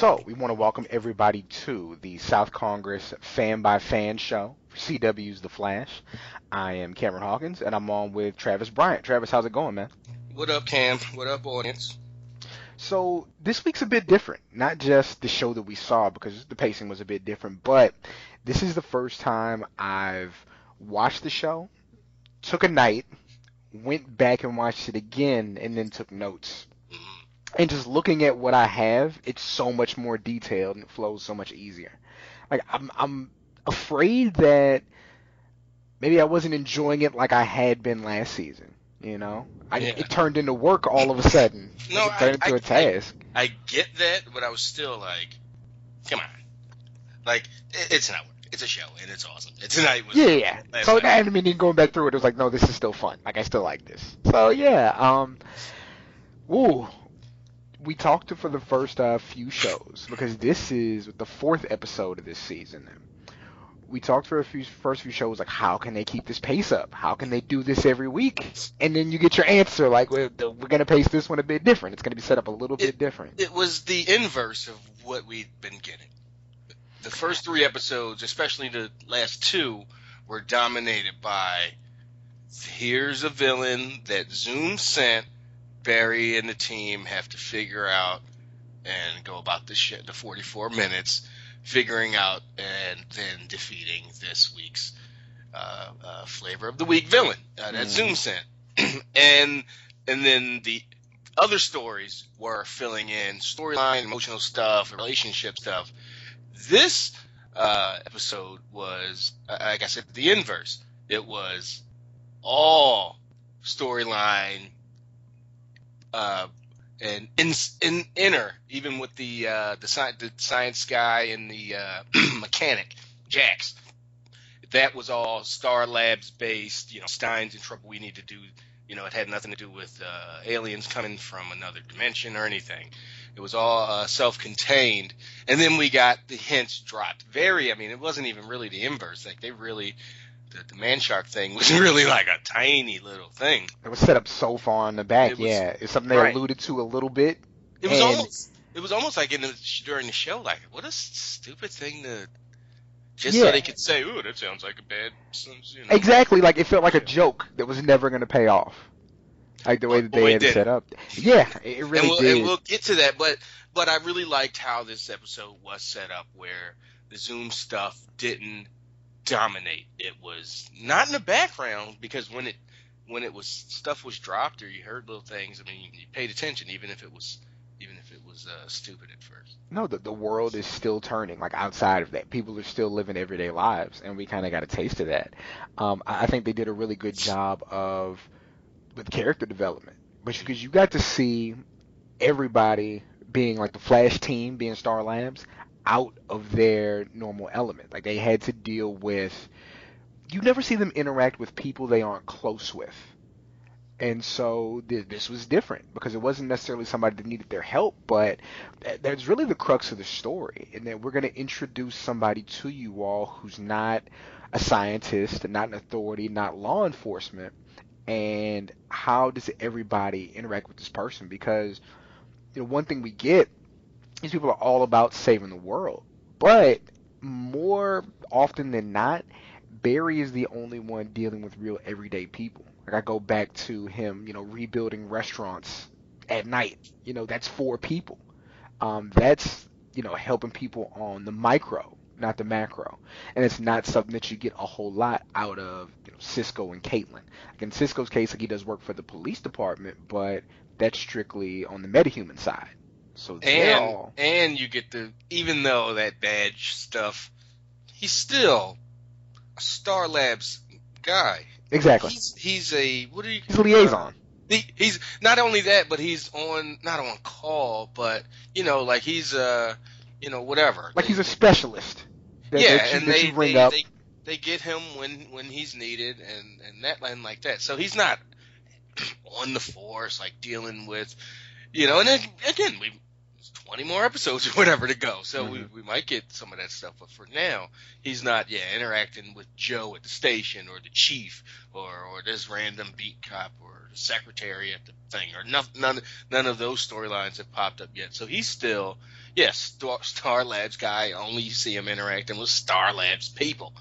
So we want to welcome everybody to the South Congress Fan by Fan show, CW's The Flash. I am Cameron Hawkins, and I'm on with Travis Bryant. Travis, how's it going, man? What up, Cam? What up, audience? So this week's a bit different, not just the show that we saw because the pacing was a bit different, but this is the first time I've watched the show, took a night, went back and watched it again, and then took notes. And just looking at what I have, it's so much more detailed and it flows so much easier. Like, I'm afraid that maybe I wasn't enjoying it like I had been last season, you know? It turned into work all of a sudden. No, it turned into a task. I get that, but I was still like, come on. Like, it's not work. It's a show, and it's awesome. Tonight was yeah. So, I mean, even going back through it, it was like, no, this is still fun. Like, I still like this. So, yeah. We talked for the first few shows, because this is the fourth episode of this season. We talked for first few shows, like, how can they keep this pace up? How can they do this every week? And then you get your answer, like, we're going to pace this one a bit different. It's going to be set up a little bit different. It was the inverse of what we'd been getting. The first three episodes, especially the last two, were dominated by, here's a villain that Zoom sent, Barry and the team have to figure out and go about this shit the 44 minutes, figuring out and then defeating this week's flavor of the week villain that Zoom sent. and then the other stories were filling in storyline, emotional stuff, relationship stuff. This episode was, like I said, the inverse. It was all storyline and inner, even with the science guy and the mechanic, Jax. That was all Star Labs based. You know, Stein's in trouble. We need to do. You know, it had nothing to do with aliens coming from another dimension or anything. It was all self-contained. And then we got the hints dropped. It wasn't even really the inverse. Like, they really, the Man Shark thing was really like a tiny little thing. It was set up so far in the back, It's something they alluded to a little bit. It was almost like during the show, like, what a stupid thing to... So they could say, ooh, that sounds like a bad... You know. Exactly, like, it felt like a joke that was never going to pay off. Like, the way that they had it set up. Yeah, it really did. And we'll get to that, but I really liked how this episode was set up, where the Zoom stuff didn't dominate. It was not in the background, because when stuff was dropped or you heard little things, you paid attention, even if it was stupid at first. No, the world is still turning. Like, outside of that, people are still living everyday lives, and we kind of got a taste of that. I think they did a really good job with character development, because you got to see everybody being, like, the Flash team, being Star Labs, out of their normal element. Like, they had to deal with... You never see them interact with people they aren't close with. And so this was different, because it wasn't necessarily somebody that needed their help, but that's really the crux of the story. And then we're going to introduce somebody to you all who's not a scientist, not an authority, not law enforcement. And how does everybody interact with this person? Because one thing we get is people are all about saving the world. But more often than not, Barry is the only one dealing with real everyday people. Like, I go back to him, rebuilding restaurants at night. That's four people. That's, helping people on the micro, not the macro. And it's not something that you get a whole lot out of, Cisco and Caitlin. Like, in Cisco's case, like, he does work for the police department, but that's strictly on the metahuman side. So and you get even though that badge stuff, he's still a Star Labs guy. Exactly. He's a liaison. He's not only that, but he's not on call, but he's whatever. Like, he's a specialist. They get him when he's needed and like that. So he's not on the force, like, dealing with, and then, again, we 20 more episodes or whatever to go. So we might get some of that stuff. But for now, he's not interacting with Joe at the station or the chief or this random beat cop or the secretary at the thing or none of those storylines have popped up yet. So he's still, Star Labs guy. Only you see him interacting with Star Labs people.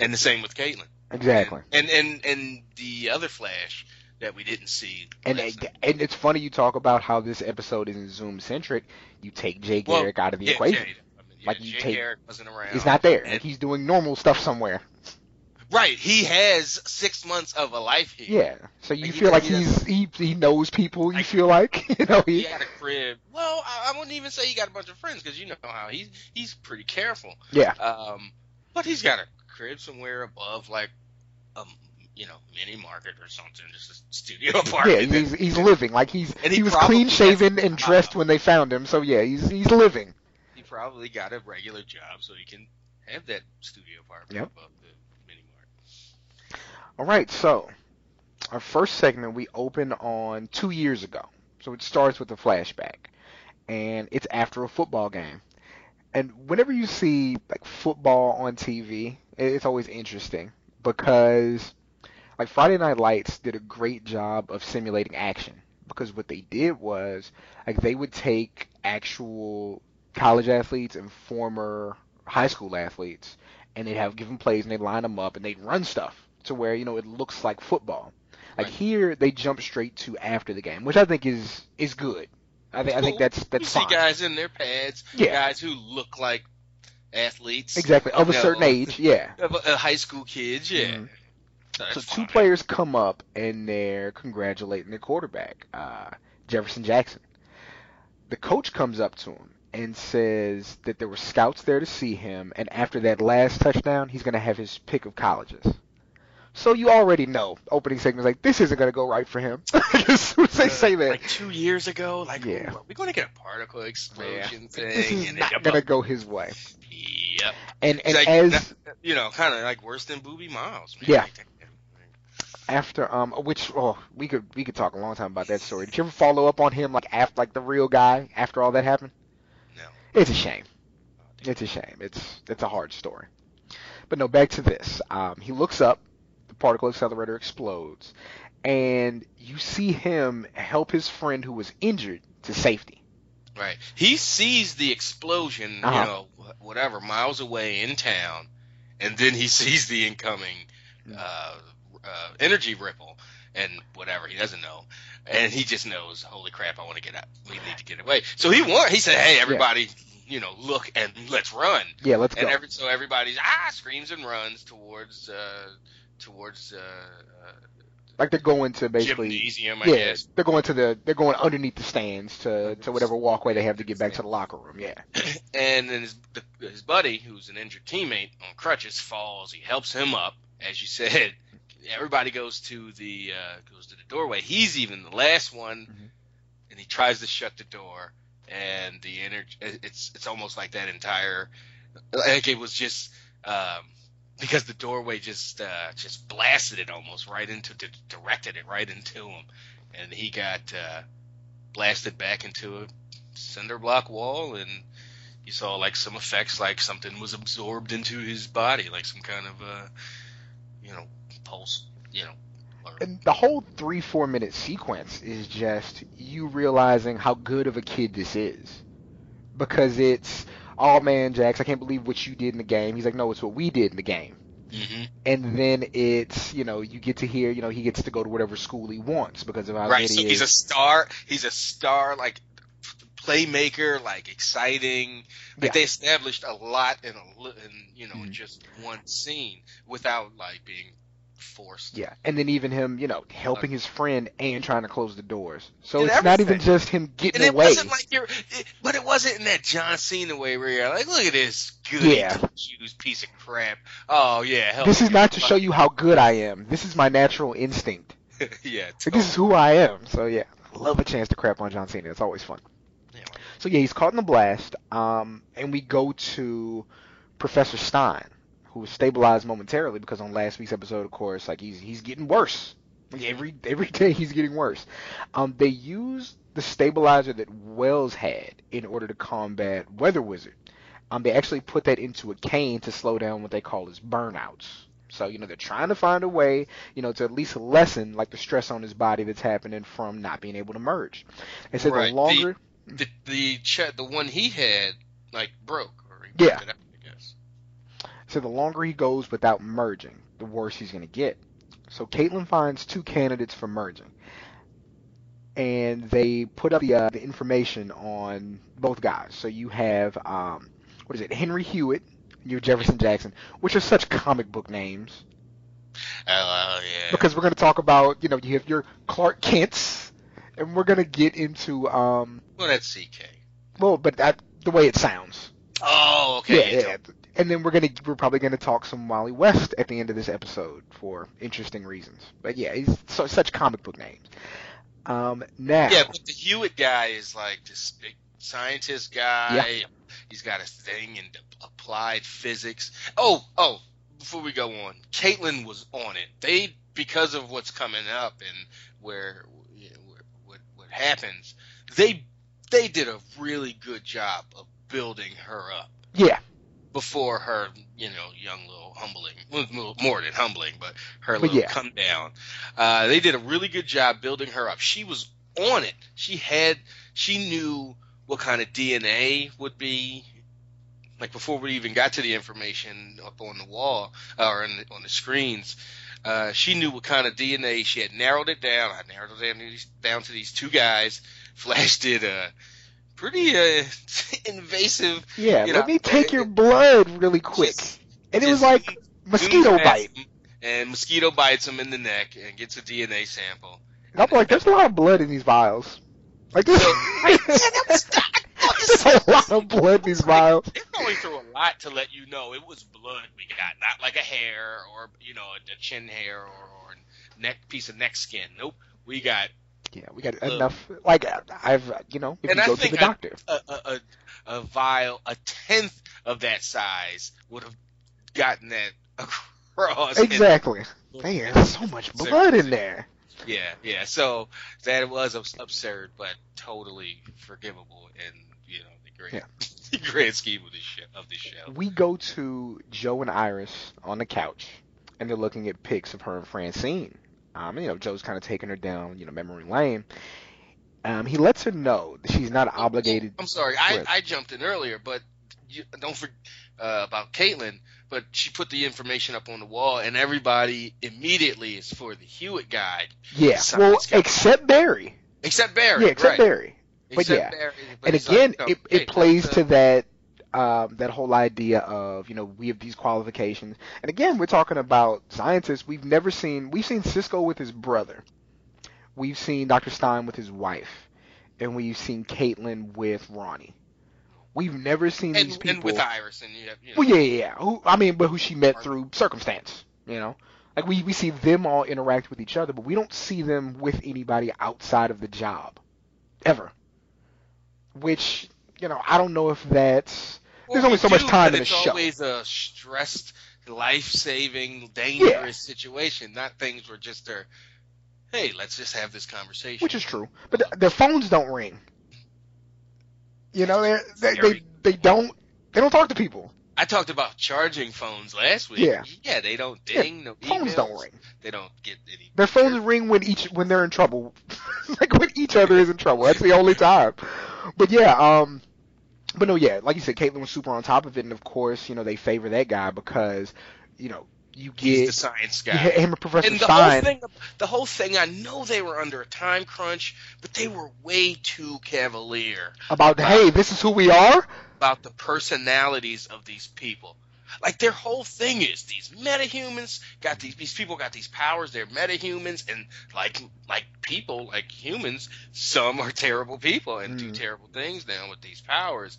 And the same with Caitlin. Exactly. And the other Flash that we didn't see. And it's funny you talk about how this episode isn't Zoom-centric. You take Jay Garrick out of the equation. Jay Garrick wasn't around. He's not there. And he's doing normal stuff somewhere. Right. He has 6 months of a life here. Yeah. So you feel like he knows people, you feel like? He had a crib. Well, I wouldn't even say he got a bunch of friends because you know how he's pretty careful. Yeah. But he's got a crib somewhere above like mini market or something, just a studio apartment. Yeah, he's living. Like he was clean shaven and dressed when they found him. So yeah, he's living. He probably got a regular job so he can have that studio apartment above the mini market. All right, so our first segment we open on 2 years ago. So it starts with a flashback, and it's after a football game. And whenever you see like football on TV, it's always interesting because. Like, Friday Night Lights did a great job of simulating action because what they did was, like, they would take actual college athletes and former high school athletes, and they'd have given plays, and they'd line them up, and they'd run stuff to where, it looks like football. Like, here, they jump straight to after the game, which I think is good. I think that's fine. You see guys in their pads, guys who look like athletes. Exactly, of a certain age, Of high school kids, Mm-hmm. So two players come up, and they're congratulating their quarterback, Jefferson Jackson. The coach comes up to him and says that there were scouts there to see him, and after that last touchdown, he's going to have his pick of colleges. So you already know, opening segment's like, this isn't going to go right for him. As soon as they say that. Like 2 years ago, are we going to get a particle explosion thing? This is not going to go his way. Yeah. And like, as... kind of like worse than Boobie Miles. Man. Yeah. After we could talk a long time about that story. Did you ever follow up on him after the real guy after all that happened? No. It's a shame. It's a hard story. But no, back to this. He looks up, the particle accelerator explodes, and you see him help his friend who was injured to safety. Right. He sees the explosion, whatever, miles away in town, and then he sees the incoming energy ripple and whatever he doesn't know, and he just knows. Holy crap! I want to get out. We need to get away. So he said, "Hey, everybody, look and let's run." Yeah, let's go. So everybody's screams and runs towards like they're going to basically gymnasium. I guess. They're going underneath the stands to whatever walkway they have to get back to the locker room. Yeah, and then his buddy, who's an injured teammate on crutches, falls. He helps him up, as you said. Everybody goes to the doorway. He's even the last one, and he tries to shut the door. And the energy, it's almost like that entire, like it was just because the doorway just blasted it almost right into, directed it right into him, and he got blasted back into a cinder block wall, and you saw like some effects, like something was absorbed into his body, like some kind of pulse, And the whole 3-4 minute sequence is just you realizing how good of a kid this is, because it's, oh man, Jax, I can't believe what you did in the game. He's like, no, it's what we did in the game. Mm-hmm. And then it's, you get to hear, he gets to go to whatever school he wants because of how good he is. Right, so he's a star. He's a star, like playmaker, like exciting. Like they established a lot in just one scene without like being forced. Yeah, and then even him, helping his friend and trying to close the doors. So it's everything. Not even just him getting away. Wasn't like but it wasn't in that John Cena way where you're like, look at this good confused piece of crap. Oh yeah, help this is not to show you how good I am. This is my natural instinct. Yeah, totally. This is who I am. So yeah, I love a chance to crap on John Cena. It's always fun. Yeah. So yeah, he's caught in the blast, and we go to Professor Stein, who was stabilized momentarily because on last week's episode, of course, like he's getting worse. Every day he's getting worse. They used the stabilizer that Wells had in order to combat Weather Wizard. They actually put that into a cane to slow down what they call his burnouts. So, you know, they're trying to find a way, you know, to at least lessen, like, the stress on his body that's happening from not being able to merge. They said the longer... The one he had, like, broke. Or he broke it up, I guess. So the longer he goes without merging, the worse he's going to get. So Caitlin finds two candidates for merging. And they put up the information on both guys. So you have, Henry Hewitt, you have Jefferson Jackson, which are such comic book names. Oh, yeah. Because we're going to talk about, you know, you have your Clark Kent's, and we're going to get into... well, that's CK. Well, but the way it sounds. Oh, okay. Yeah. And then we're probably going to talk some Wally West at the end of this episode for interesting reasons. But yeah, he's such comic book names. Now. Yeah, but the Hewitt guy is like this big scientist guy. Yeah. He's got his thing in applied physics. Oh, before we go on, Caitlin was on it. They, because of what's coming up and where, you know, what happens, they did a really good job of building her up. Yeah. Before her, you know, young little humbling, more than humbling, but her little come down. They did a really good job building her up. She was on it. She knew what kind of DNA would be, like before we even got to the information up on the wall or on the screens. She knew what kind of DNA. She had narrowed it down. I narrowed it down to these two guys. Flash did a pretty invasive. Yeah, let me take your blood really quick. And it was like mosquito bite. And mosquito bites him in the neck and gets a DNA sample. And I'm like, there's a lot of blood in these vials. Like, there's a lot of blood in these vials. It's going through a lot to let you know it was blood we got, not like a hair or, you know, a chin hair or a piece of neck skin. Nope, we got... Yeah, we got enough. Like, I've, you know, if you go to the doctor. A vial, a tenth of that size would have gotten that across. Exactly. Man, there's so much blood in there. Yeah. So that was absurd, but totally forgivable in, you know, the grand scheme of this show. We go to Joe and Iris on the couch, and they're looking at pics of her and Francine. You know, Joe's kind of taking her down, you know, memory lane. He lets her know that she's not obligated. I'm sorry, I jumped in earlier, but don't forget about Caitlin. But she put the information up on the wall, and everybody immediately is for the Hewitt guide. Yeah, well, except Barry. Except Barry. Yeah, except Barry. But yeah, and again, it plays to that. That whole idea of, you know, we have these qualifications. And again, we're talking about scientists we've seen Cisco with his brother. We've seen Dr. Stein with his wife. And we've seen Caitlin with Ronnie. We've never seen these people. And with Iris. And you know. Well, yeah. But who she met through circumstance, you know. Like, we see them all interact with each other, but we don't see them with anybody outside of the job. Ever. Which, you know, I don't know if that's... There's only so much time in the show. It's always a stressed, life-saving, dangerous situation. Not things where just they're, hey, let's just have this conversation. Which is true, but their phones don't ring. You know, they don't talk to people. I talked about charging phones last week. Yeah, they don't ding. Yeah, no emails. Phones don't ring. They don't get any. Their phones ring when they're in trouble, like when each other is in trouble. That's the only time. But yeah, But no, yeah, like you said, Caitlin was super on top of it, and of course, you know, they favor that guy because, you know, he's the science guy. Him and Professor Stein. The whole thing, I know they were under a time crunch, but they were way too cavalier. About hey, this is who we are? About the personalities of these people. Like, their whole thing is these metahumans got these people got these powers. They're metahumans, and like humans, some are terrible people and do terrible things now with these powers.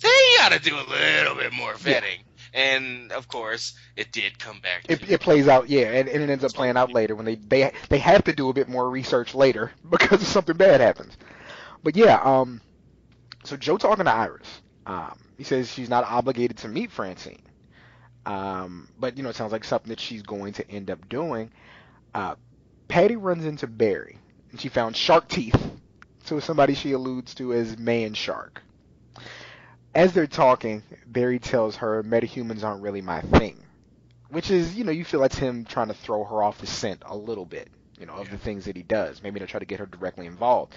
They got to do a little bit more vetting, and of course, it did come back. It plays out, and it ends up playing out later when they have to do a bit more research later because something bad happens. But yeah, so Joe talking to Iris, he says she's not obligated to meet Francine. But, you know, it sounds like something that she's going to end up doing. Patty runs into Barry, and she found shark teeth. So somebody she alludes to as Man Shark. As they're talking, Barry tells her metahumans aren't really my thing. Which is, you know, you feel that's him trying to throw her off the scent a little bit, you know, of the things that he does. Maybe they'll try to get her directly involved.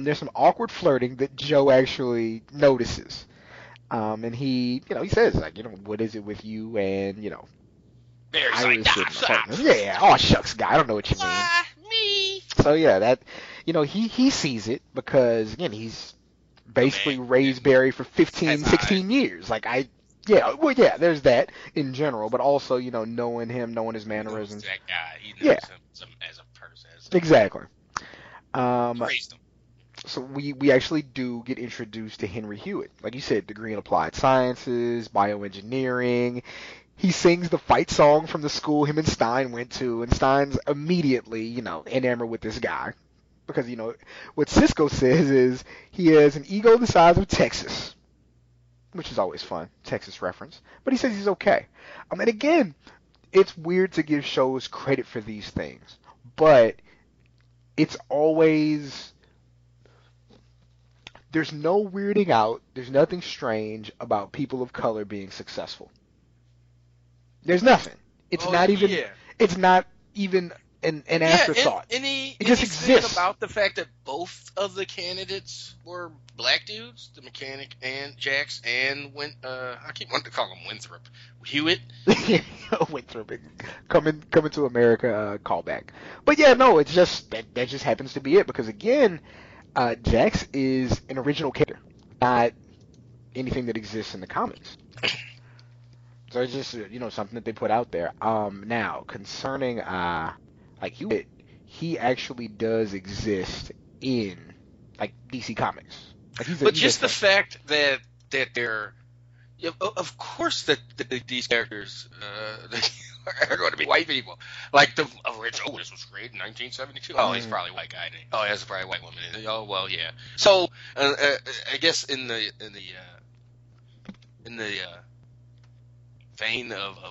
There's some awkward flirting that Joe actually notices. And he, you know, he says, like, you know, what is it with you and, you know, Barry's Iris like, nah, yeah, oh shucks, guy, I don't know what you mean. Me. So yeah, that, you know, he sees it because, again, he's basically raised Barry for 15, 16 years. Like, Yeah, there's that in general, but also, you know, knowing him, knowing his mannerisms. That guy, he knows him as a person. Exactly. Raised him. So we actually do get introduced to Henry Hewitt. Like you said, degree in applied sciences, bioengineering. He sings the fight song from the school him and Stein went to, and Stein's immediately, you know, enamored with this guy. Because, you know, what Cisco says is he has an ego the size of Texas. Which is always fun, Texas reference. But he says he's okay. And again, it's weird to give shows credit for these things, but it's always, there's no weirding out, there's nothing strange about people of color being successful. There's nothing. It's not even an afterthought. It just exists. About the fact that both of the candidates were black dudes, the mechanic and Jax, and I keep wanting to call him Winthrop, Hewitt. Winthrop, coming to America callback. But yeah, no, it's just that just happens to be it because again, Jax is an original character, not anything that exists in the comics. So it's just, you know, something that they put out there. Now concerning like Hewitt, he actually does exist in like DC Comics. Like, but just the fact that they're, you know, of course that these characters are going to be white people. Like the original, this was created in 1972. Oh, he's probably a white guy. Oh, that's probably a white woman. Oh, well, yeah. So I guess in the vein of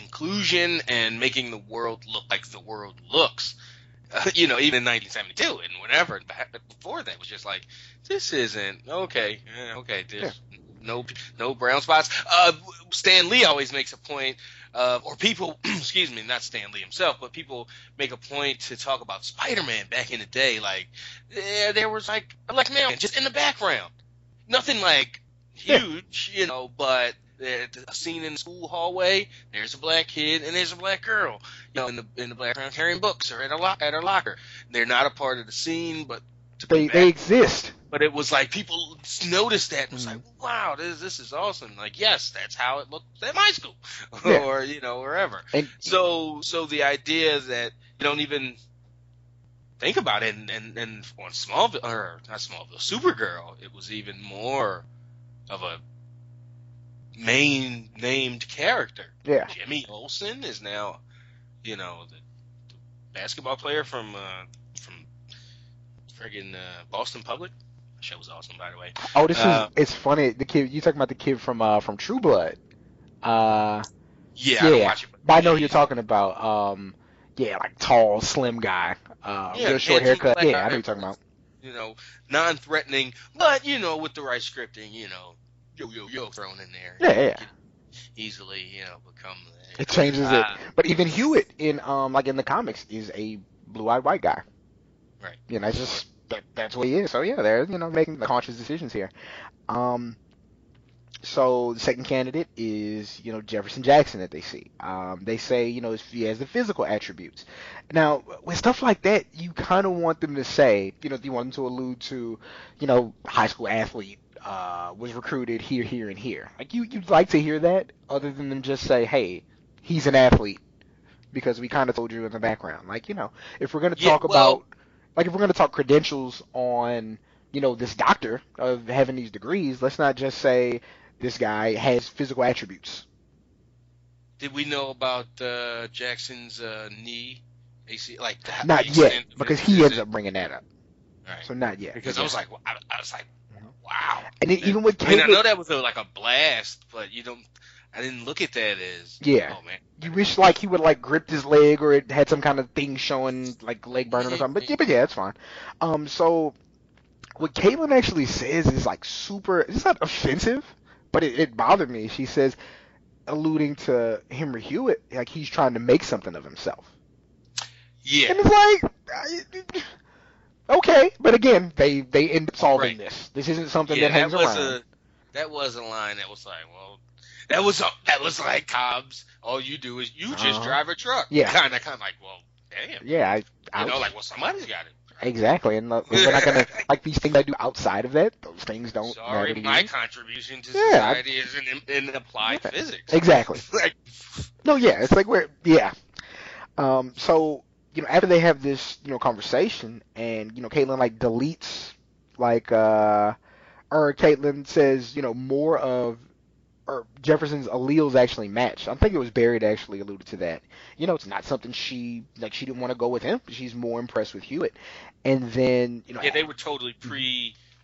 inclusion and making the world look like the world looks, you know, even in 1972 and whatever, but before that was just like, this isn't okay, there's no brown spots. Stan Lee always makes a point or people excuse me, not Stan Lee himself, but people make a point to talk about Spider-Man back in the day, like there was like a black man just in the background, nothing like huge, you know, but a scene in the school hallway, there's a black kid and there's a black girl, you know, in the background carrying books or at her locker. They're not a part of the scene, but they exist. But it was like people noticed that and was like, wow, this is awesome. Like, yes, that's how it looked at my school or, you know, wherever. And so the idea that you don't even think about it, and on Smallville, or not Smallville, Supergirl, it was even more of a main named character. Yeah. Jimmy Olsen is now, you know, the basketball player from friggin' Boston Public. That show was awesome, by the way. Oh, this is, it's funny. The kid, you talking about the kid from True Blood? I don't watch it, but I know who you're talking about. Like tall, slim guy, real short haircut. Like, I know who you're talking about. You know, non-threatening, but you know, with the right scripting, you know. Yo, thrown in there. Yeah. Easily, you know, become. It changes it. But even Hewitt in like in the comics is a blue-eyed white guy. Right. You know, it's just that's what he is. So yeah, they're, you know, making conscious decisions here. So the second candidate is, you know, Jefferson Jackson that they see. They say, you know, he has the physical attributes. Now, with stuff like that, you kind of want them to say, you know, you want them to allude to, you know, high school athlete. Was recruited here, and here. Like, you'd like to hear that, other than them just say, hey, he's an athlete, because we kind of told you in the background. Like, you know, if we're going to talk about, like, if we're going to talk credentials on, you know, this doctor of having these degrees, let's not just say this guy has physical attributes. Did we know about Jackson's knee? Like, not yet, because he ends up bringing that up. Right. So not yet. Because I was like, wow. And then, even with Caleb, I know that was like a blast, but I didn't look at that as, oh man, you wish like he would like gripped his leg or it had some kind of thing showing like leg burning or something. But yeah, it's fine. So what Caitlin actually says is like super. It's not offensive, but it bothered me. She says, alluding to Henry Hewitt, like he's trying to make something of himself. Yeah, and it's like. Okay, but again, they end up solving this. This isn't something that hangs around. That was a line that was like, well, that was like Cobb's. All you do is you just drive a truck. Yeah, kind of like, well, damn. Yeah, well, somebody's got it. Exactly, and we're not gonna like these things I do outside of that. Those things don't. Sorry, my contribution to society is in applied physics. Exactly. Like, no, yeah, it's like we're so. You know, after they have this, you know, conversation, and you know, Caitlin like deletes, like, or Caitlin says, you know, more of, or Jefferson's alleles actually match. I think it was Barrett actually alluded to that. You know, it's not something she didn't want to go with him. She's more impressed with Hewitt, and then you know, they were totally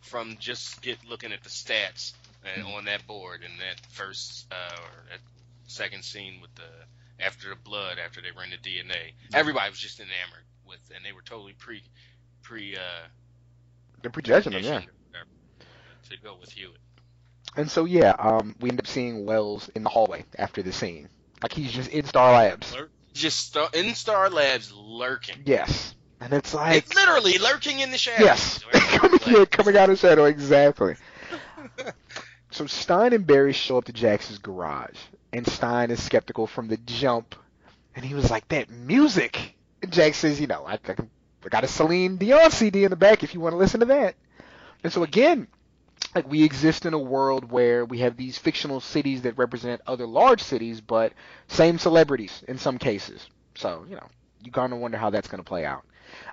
from just looking at the stats and on that board in that first or that second scene with the. After the blood, after they ran the DNA, everybody was just enamored with, and they were totally they're prejudging him, to go with Hewitt. And so we end up seeing Wells in the hallway after the scene, like he's just in Star Labs, in Star Labs lurking. Yes, and it's like it's literally lurking in the shadows. Yes, coming out of the shadow exactly. So Stein and Barry show up to Jackson's garage. And Stein is skeptical from the jump. And he was like, that music. And Jack says, you know, I got a Celine Dion CD in the back if you want to listen to that. And so again, like we exist in a world where we have these fictional cities that represent other large cities, but same celebrities in some cases. So, you know, you kind of wonder how that's going to play out.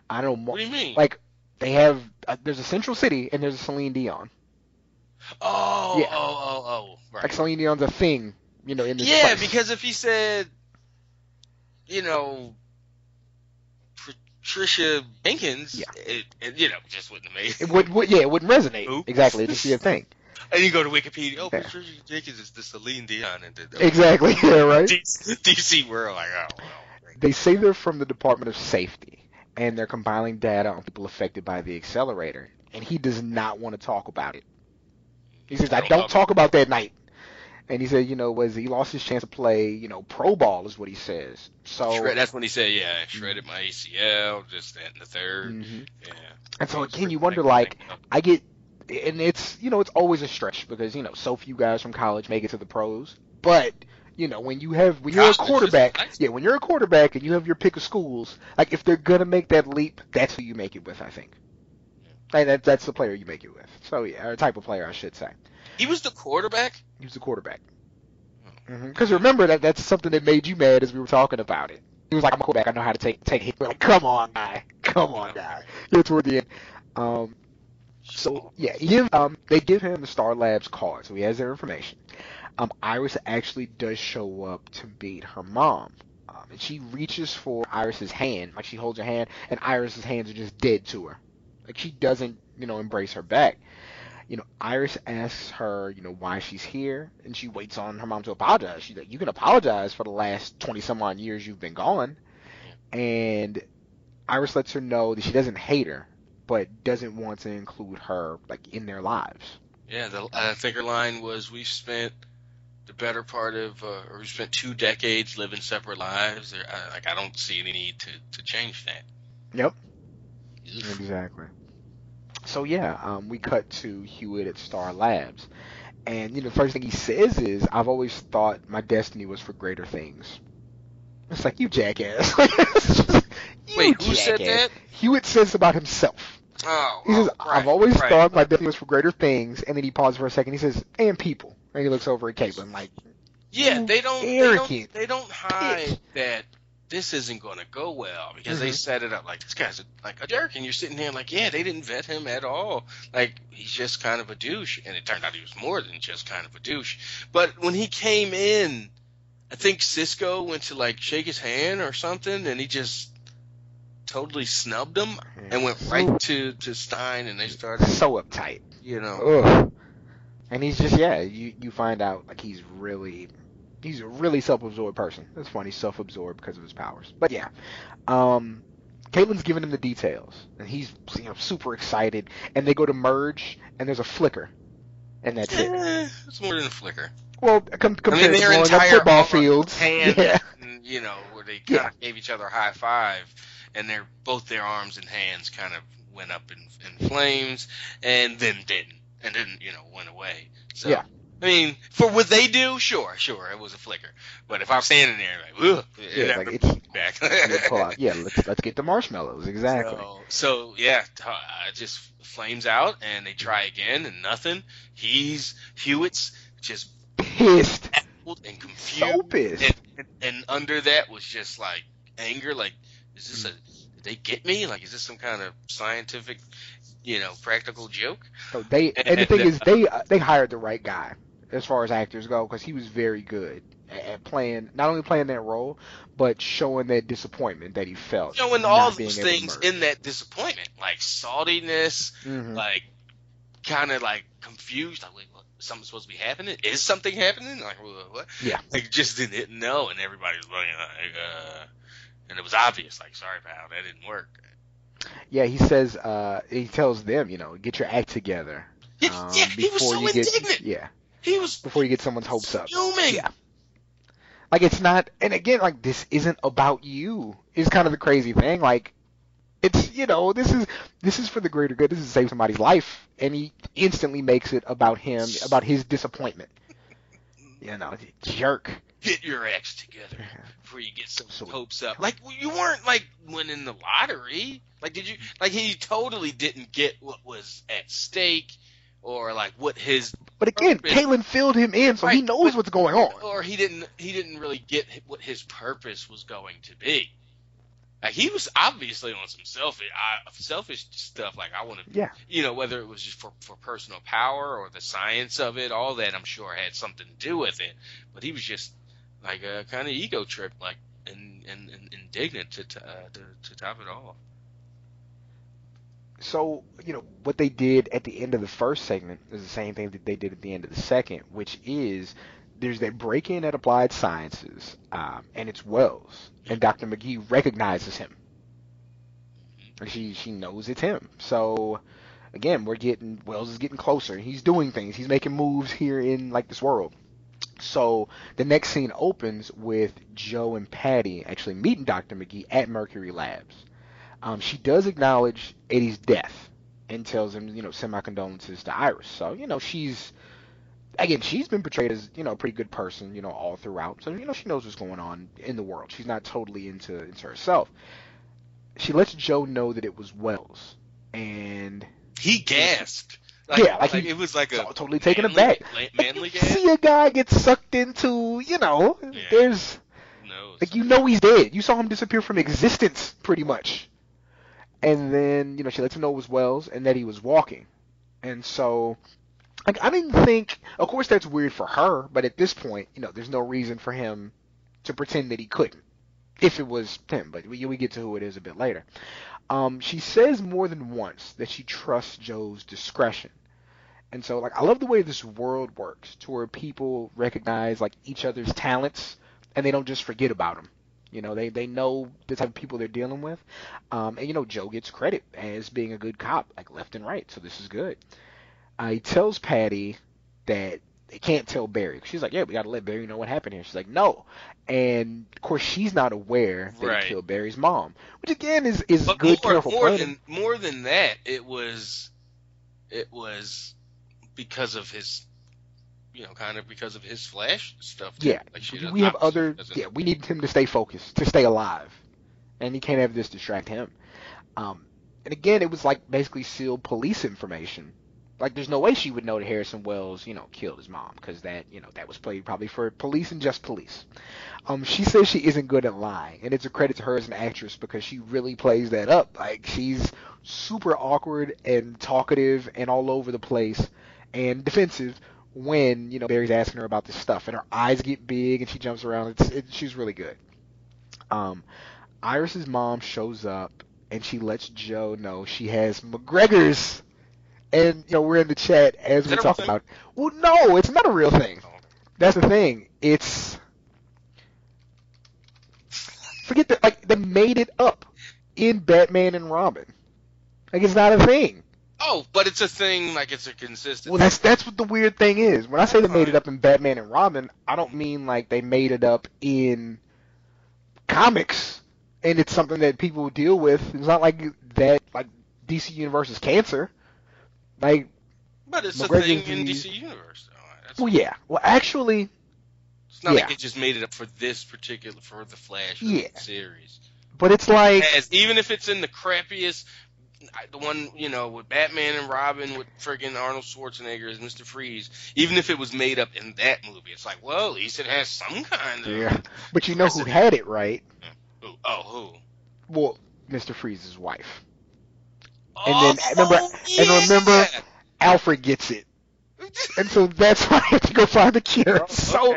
I don't know. What do you mean? Like, they have, there's a central city and there's a Celine Dion. Right. Like Celine Dion's a thing. You know, in this place. Because if he said, you know, Patricia Jenkins, it you know, just wouldn't make it. It wouldn't resonate. Oops. Exactly, it'd just be a thing. And you go to Wikipedia, Patricia Jenkins is the Celine Dion. Exactly, right? DC World, like, oh, well. They say they're from the Department of Safety, and they're compiling data on people affected by the accelerator, and he does not want to talk about it. He says, I don't talk about that night. And he said, you know, he lost his chance to play, you know, pro ball is what he says. So that's when he said, I shredded my ACL, just that and the third. Mm-hmm. Yeah. And so again, you wonder, like, I get, and it's, you know, it's always a stretch because, you know, so few guys from college make it to the pros. But, you know, when you're a quarterback and you have your pick of schools, like if they're going to make that leap, that's who you make it with, I think. And that's the player you make it with. So, or type of player, I should say. He was the quarterback? He was the quarterback. Because remember, that's something that made you mad as we were talking about it. He was like, I'm a quarterback. I know how to take hit. We're like, come on, guy. You're toward the end. They give him the Star Labs card, so he has their information. Iris actually does show up to meet her mom. And she reaches for Iris's hand. Like, she holds her hand, and Iris's hands are just dead to her. Like, she doesn't, you know, embrace her back. You know, Iris asks her, you know, why she's here, and she waits on her mom to apologize. She's like, you can apologize for the last 20-some-odd years you've been gone. And Iris lets her know that she doesn't hate her, but doesn't want to include her, like, in their lives. Yeah, I think her line was, we've spent the better part of, we've spent 2 decades living separate lives. I don't see any need to change that. Yep. Exactly. So we cut to Hewitt at Star Labs, and you know the first thing he says is, "I've always thought my destiny was for greater things." It's like, you jackass! Wait, who said that? Hewitt says about himself. He says, "I've always thought my destiny was for greater things," and then he pauses for a second. He says, "And people," and he looks over at Caitlin like, "Yeah, they don't hide that." This isn't going to go well because they set it up like this guy's like a jerk, and you're sitting there like, yeah, they didn't vet him at all. Like, he's just kind of a douche, and it turned out he was more than just kind of a douche. But when he came in, I think Cisco went to like shake his hand or something, and he just totally snubbed him and went right to Stein, and they started so uptight, you know. Ugh. And he's just you find out like he's really he's a really self-absorbed person. It's funny, self-absorbed because of his powers. But yeah, Caitlin's giving him the details, and he's, you know, super excited. And they go to merge, and there's a flicker, and that's it. It's more than a flicker. Well, compared to blowing up football fields, and, you know, where they kind of gave each other a high five, and their both their arms and hands kind of went up in flames, and then didn't, you know, went away. So, yeah. I mean, for what they do, sure, it was a flicker. But if I'm standing there, like, ugh, yeah, like, it's back. Yeah, let's get the marshmallows, exactly. So yeah, it just flames out, and they try again, and nothing. Hewitt's just pissed and confused, so pissed. And under that was just like anger. Like, is this did they get me? Like, is this some kind of scientific, you know, practical joke? So they, and the thing is, they hired the right guy as far as actors go, because he was very good at playing, not only playing that role, but showing that disappointment that he felt. Showing all those things in that disappointment, like saltiness, like kind of like confused, like, wait, what? Something's supposed to be happening? Is something happening? Like, what? Yeah. Like, just didn't know, and everybody's like, and it was obvious, like, sorry, pal, that didn't work. Yeah, he says, he tells them, you know, get your act together. Yeah, he was so indignant. He was before you get someone's hopes up. Yeah. Like, it's not, and again, like, this isn't about you, is kind of the crazy thing. Like, it's, you know, this is for the greater good. This is to save somebody's life, and he instantly makes it about him, about his disappointment. You know, jerk. Get your acts together before you get some hopes up. Like, you weren't, like, winning the lottery. Like, did you? Like, he totally didn't get what was at stake, or like what his. But again, Caitlin filled him in, so he knows what's going on. Or he didn't really get what his purpose was going to be. Like, he was obviously on some selfish stuff. Like, I want to, you know, whether it was just for personal power or the science of it, all that I'm sure had something to do with it. But he was just. Like a kind of ego trip, like and indignant to top it all. So, you know, what they did at the end of the first segment is the same thing that they did at the end of the second, which is there's that break-in at Applied Sciences, and it's Wells, and Dr. McGee recognizes him. She knows it's him. So, again, Wells is getting closer. He's doing things. He's making moves here in, like, this world. So the next scene opens with Joe and Patty actually meeting Dr. McGee at Mercury Labs. She does acknowledge Eddie's death and tells him, you know, send my condolences to Iris. So, you know, she's been portrayed as, you know, a pretty good person, you know, all throughout. So, you know, she knows what's going on in the world. She's not totally into herself. She lets Joe know that it was Wells, and he gasped. Like, yeah, like it was like a totally taken aback. Manly guy. See a guy get sucked into, you know, there's like, you know, he's dead. You saw him disappear from existence, pretty much. And then, you know, she lets him know it was Wells and that he was walking. And so, like, I didn't think. Of course, that's weird for her, but at this point, you know, there's no reason for him to pretend that he couldn't, if it was him. But we get to who it is a bit later. She says more than once that she trusts Joe's discretion. And so, like, I love the way this world works, to where people recognize, like, each other's talents, and they don't just forget about them. You know, they know the type of people they're dealing with. And, you know, Joe gets credit as being a good cop, like, left and right, so this is good. He tells Patty that they can't tell Barry. She's like, yeah, we got to let Barry know what happened here. She's like, no. And, of course, she's not aware that he killed Barry's mom, which, again, is good, careful planning. More than that, it was... because of his, you know, kind of because of his flash stuff. Too. Yeah, like we have other. Yeah, we need him to stay focused, to stay alive, and he can't have this distract him. And again, it was like basically sealed police information. Like, there's no way she would know that Harrison Wells, you know, killed his mom, because that, you know, that was played probably for police and just police. She says she isn't good at lying, and it's a credit to her as an actress, because she really plays that up. Like, she's super awkward and talkative and all over the place. And defensive when, you know, Barry's asking her about this stuff, and her eyes get big and she jumps around. She's really good. Iris's mom shows up, and she lets Joe know she has MacGregor's, and, you know, we're in the chat as we talk about it. Well, no, it's not a real thing. That's the thing. It's Forget that. Like, they made it up in Batman and Robin. Like, it's not a thing. Oh, but it's a thing. Like, it's a consistent. Well, that's what the weird thing is. When I say they made it up in Batman and Robin, I don't mean like they made it up in comics, and it's something that people deal with. It's not like that. Like, DC Universe is cancer. Like, but it's MacGregor's a thing in DC Universe. Though. Well, yeah. Well, actually, it's not like it just made it up for this particular for the Flash series. But it's like, even if it's in the crappiest. The one, you know, with Batman and Robin with friggin' Arnold Schwarzenegger as Mr. Freeze, even if it was made up in that movie, it's like, well, at least it has some kind of... Yeah, but you know who had it, right? Who? Oh, who? Well, Mr. Freeze's wife. Oh, and then, remember, Alfred gets it. And so that's why I have to go find the cure. So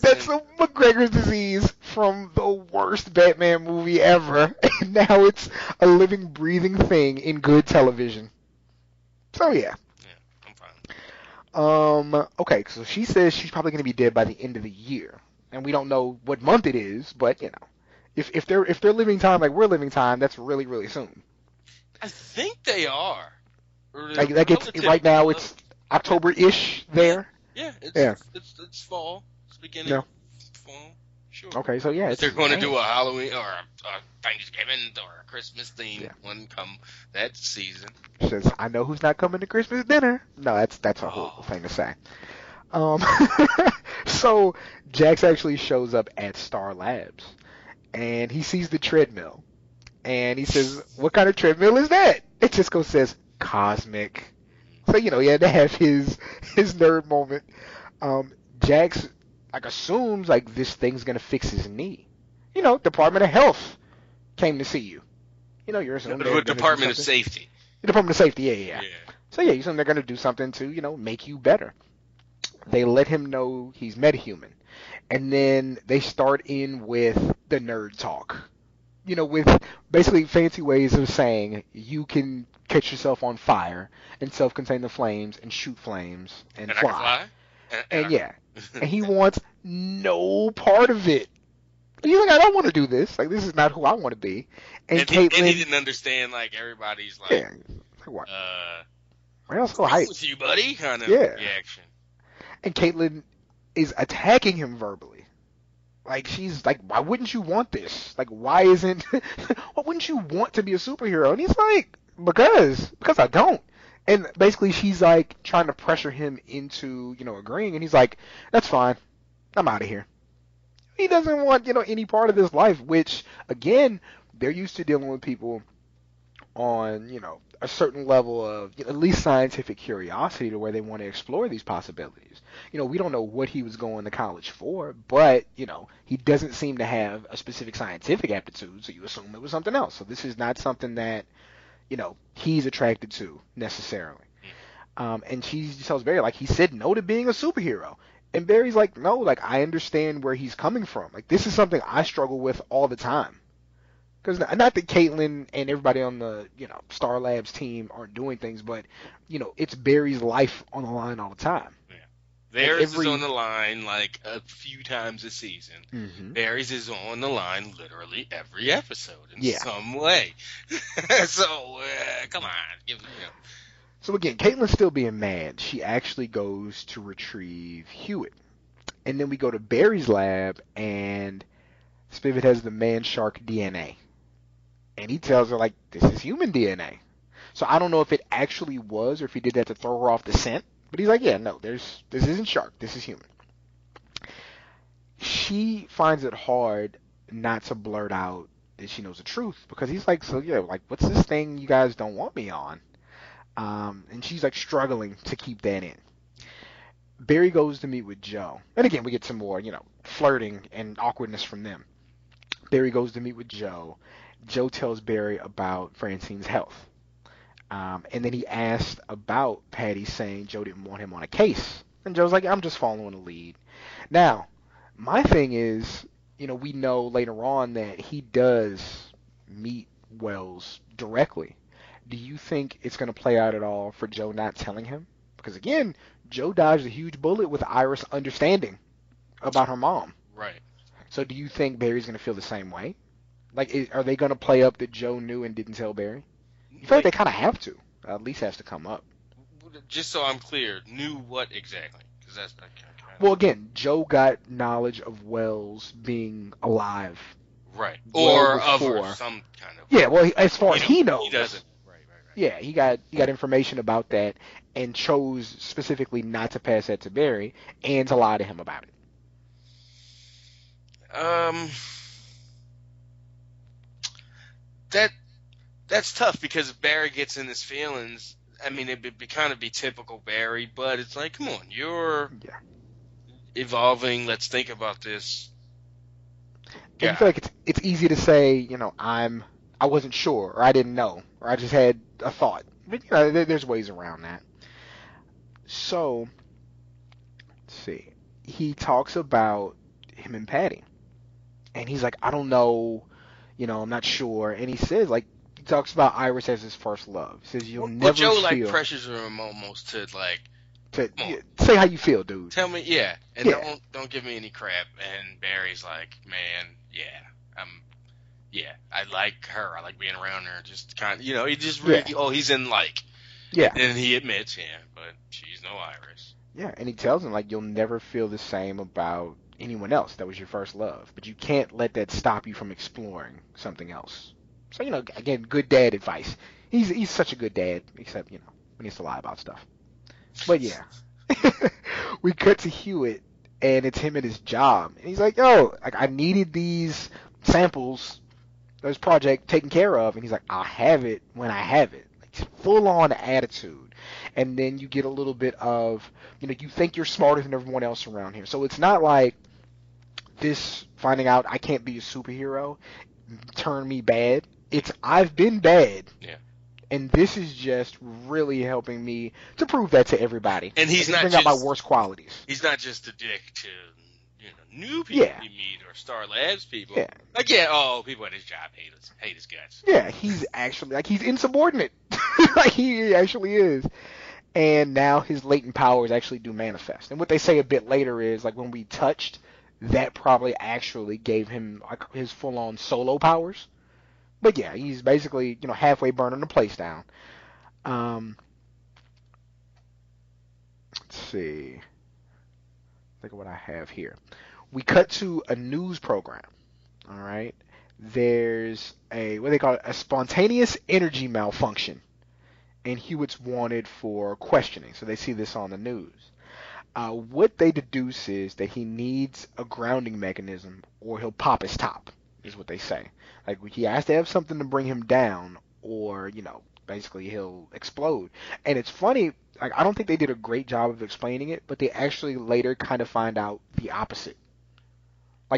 that's the MacGregor's disease from the worst Batman movie ever. And now it's a living, breathing thing in good television. So, yeah. Yeah, I'm fine. Okay, so she says she's probably going to be dead by the end of the year. And we don't know what month it is, but, you know. If they're living time like we're living time, that's really, really soon. I think they are. Like it's, right now it's... October-ish there. Yeah, it's fall. It's beginning of fall. Sure. Okay, so yeah. If they're going to do a Halloween or a Thanksgiving or a Christmas themed one come that season. She says, I know who's not coming to Christmas dinner. No, that's a horrible thing to say. So Jax actually shows up at Star Labs, and he sees the treadmill. And he says, what kind of treadmill is that? It just says, cosmic. So, you know, he had to have his nerd moment. Jax, assumes, this thing's going to fix his knee. You know, Department of Health came to see you. You know, you're assuming... No, Department of Safety. The Department of Safety, yeah. So, yeah, you assume they're going to do something to, you know, make you better. They let him know he's MetaHuman. And then they start in with the nerd talk. You know, with basically fancy ways of saying you can... catch yourself on fire and self-contain the flames and shoot flames and fly. And he wants no part of it. He's like, I don't want to do this. Like, this is not who I want to be. And Caitlin, he didn't understand. Like, everybody's like, what? Where else go hype with you, buddy? Kind of reaction. And Caitlin is attacking him verbally. Like, she's like, why wouldn't you want this? Like, why wouldn't you want to be a superhero? And he's like, Because I don't. And basically she's like trying to pressure him into, you know, agreeing, and he's like, that's fine. I'm out of here. He doesn't want, you know, any part of this life, which again, they're used to dealing with people on, you know, a certain level of, you know, at least scientific curiosity to where they want to explore these possibilities. You know, we don't know what he was going to college for, but, you know, he doesn't seem to have a specific scientific aptitude, so you assume it was something else. So this is not something that, you know, he's attracted to necessarily. And she tells Barry, like, he said no to being a superhero. And Barry's like, no, like, I understand where he's coming from. Like, this is something I struggle with all the time. Because not that Caitlin and everybody on the, you know, Star Labs team aren't doing things, but, you know, it's Barry's life on the line all the time. Yeah. Theirs is on the line, like, a few times a season. Mm-hmm. Barry's is on the line literally every episode in some way. So, come on. So, again, Caitlin's still being mad. She actually goes to retrieve Hewitt. And then we go to Barry's lab, and Spivot has the Man Shark DNA. And he tells her, like, this is human DNA. So, I don't know if it actually was or if he did that to throw her off the scent. But he's like, yeah, no, this isn't shark. This is human. She finds it hard not to blurt out that she knows the truth, because he's like, so yeah, like, what's this thing you guys don't want me on? And she's like struggling to keep that in. Barry goes to meet with Joe. And again, we get some more, you know, flirting and awkwardness from them. Barry goes to meet with Joe. Joe tells Barry about Francine's health. And then he asked about Patty saying Joe didn't want him on a case. And Joe's like, I'm just following the lead. Now, my thing is, you know, we know later on that he does meet Wells directly. Do you think it's going to play out at all for Joe not telling him? Because, again, Joe dodged a huge bullet with Iris understanding about her mom. Right. So do you think Barry's going to feel the same way? Like, are they going to play up that Joe knew and didn't tell Barry? I feel like they kind of have to. At least has to come up. Just so I'm clear, knew what exactly? Because that's not kind of... Well, again, Joe got knowledge of Wells being alive. Right. Or of some kind of... Yeah, well, as far as he knows. He doesn't. Right. Yeah, he got information about that and chose specifically not to pass that to Barry and to lie to him about it. That's tough because if Barry gets in his feelings, I mean, it'd be kind of be typical Barry, but it's like, come on, you're evolving. Let's think about this. Yeah. I feel like it's easy to say, I wasn't sure, or I didn't know, or I just had a thought. But there's ways around that. So, let's see. He talks about him and Patty, and he's like, I don't know. I'm not sure. And he says, he talks about Iris as his first love. He says, you'll never feel... Joe, pressures him almost to say how you feel, dude. Tell me, Don't give me any crap. And Barry's like, man, I like her. I like being around her. Just kind of, he just really... Yeah. Oh, he's in like... Yeah. And he admits, but she's no Iris. Yeah, and he tells him, you'll never feel the same about... anyone else that was your first love, but you can't let that stop you from exploring something else. So again, good dad advice. He's such a good dad, except he needs to lie about stuff. But yeah, we cut to Hewitt, and it's him at his job, and he's like, "Yo, I needed these samples, those project taken care of," and he's like, "I'll have it when I have it." Full on attitude. And then you get a little bit of, you think you're smarter than everyone else around here. So it's not like this finding out I can't be a superhero turned me bad. It's I've been bad. Yeah. And this is just really helping me to prove that to everybody. And he's not bring out my worst qualities. He's not just a dick to new people you meet or Star Labs people. Yeah. People at his job hate his guts. Yeah, he's actually he's insubordinate. He actually is. And now his latent powers actually do manifest. And what they say a bit later is, when we touched, that probably actually gave him his full-on solo powers. But yeah, he's basically, halfway burning the place down. Let's see. Look at what I have here. We cut to a news program. All right. There's a spontaneous energy malfunction. And Hewitt's wanted for questioning. So they see this on the news. What they deduce is that he needs a grounding mechanism or he'll pop his top, is what they say. He has to have something to bring him down or, basically he'll explode. And it's funny, I don't think they did a great job of explaining it, but they actually later kind of find out the opposite.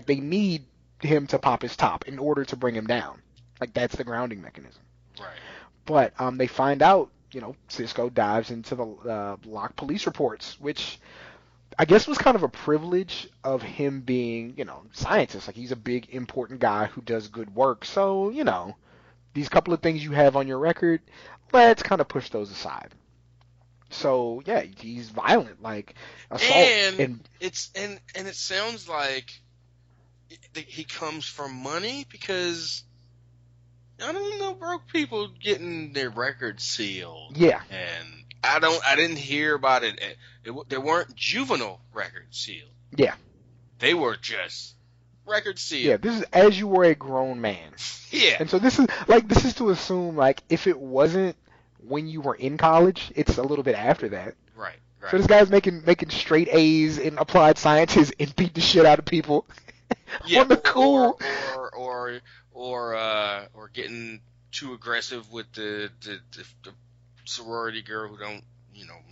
They need him to pop his top in order to bring him down. That's the grounding mechanism. Right. But they find out, Cisco dives into the locked police reports, which I guess was kind of a privilege of him being, scientist. He's a big, important guy who does good work. So, these couple of things you have on your record, let's kind of push those aside. So, yeah, he's violent, assault. And it sounds like he comes from money because... I don't know, broke people getting their records sealed. Yeah. And I didn't hear about it. They weren't juvenile records sealed. Yeah. They were just records sealed. Yeah, this is as you were a grown man. Yeah. And so this is, this is to assume, if it wasn't when you were in college, it's a little bit after that. Right. So this guy's making straight A's in applied sciences and beat the shit out of people. Yeah. On the cool. Or getting too aggressive with the sorority girl who don't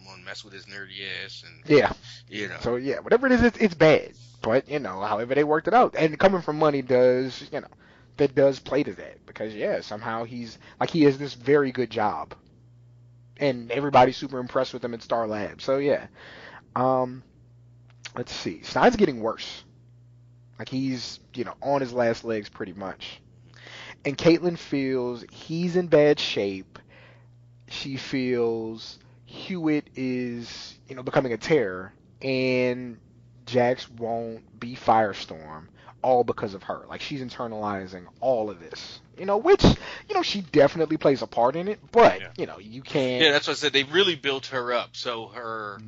want to mess with his nerdy ass and So yeah, whatever it is, it's bad. But however they worked it out, and coming from money does that does play to that because somehow he's he has this very good job, and everybody's super impressed with him at Star Labs. So let's see, Stein's getting worse. He's on his last legs pretty much. And Caitlin feels he's in bad shape. She feels Hewitt is, becoming a terror. And Jax won't be Firestorm all because of her. Like, she's internalizing all of this, you know, which, you know, she definitely plays a part in it, but, yeah, you know, you can't. Yeah, that's what I said. They really built her up, so her,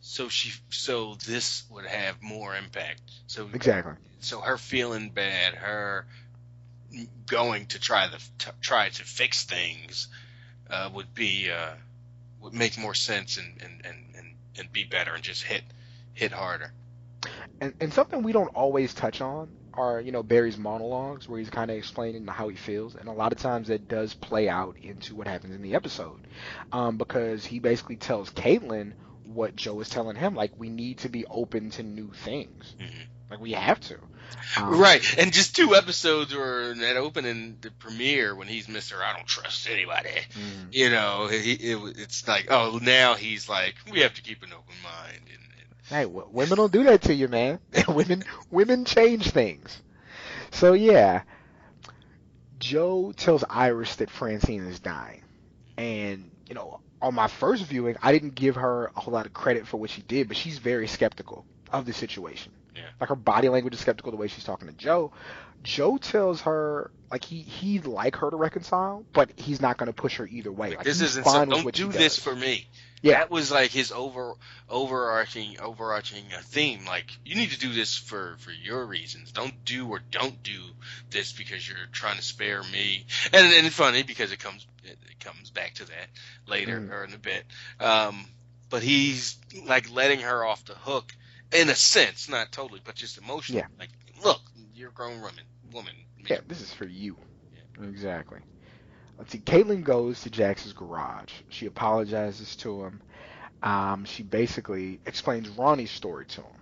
so this would have more impact. So exactly. So her feeling bad, her going to try to fix things would be would make more sense and be better and just hit harder. And something we don't always touch on are, you know, Barry's monologues where he's kind of explaining how he feels, and a lot of times that does play out into what happens in the episode, because he basically tells Caitlin what Joe is telling him, like, we need to be open to new things. Mm-hmm. Like, we have to. Right, and just two episodes were that opening, the premiere, when he's Mr. I don't trust anybody. Mm. You know, it's like, oh, now he's like, we have to keep an open mind. Hey, women don't do that to you, man. women change things. So, yeah. Joe tells Iris that Francine is dying. And, you know, on my first viewing, I didn't give her a whole lot of credit for what she did, but she's very skeptical of the situation. Yeah. Like, her body language is skeptical, the way she's talking to Joe. Joe tells her, like, he'd like her to reconcile, but he's not going to push her either way. Like, this isn't something, don't do this for me. Yeah. That was, like, his overarching theme. Like, you need to do this for your reasons. Don't do this because you're trying to spare me. And it's funny because it comes back to that later, or in a bit. But he's, like, letting her off the hook. In a sense, not totally, but just emotionally. Yeah. Like, look, you're a grown woman. Yeah, this is for you. Yeah. Exactly. Let's see. Caitlin goes to Jax's garage. She apologizes to him. She basically explains Ronnie's story to him.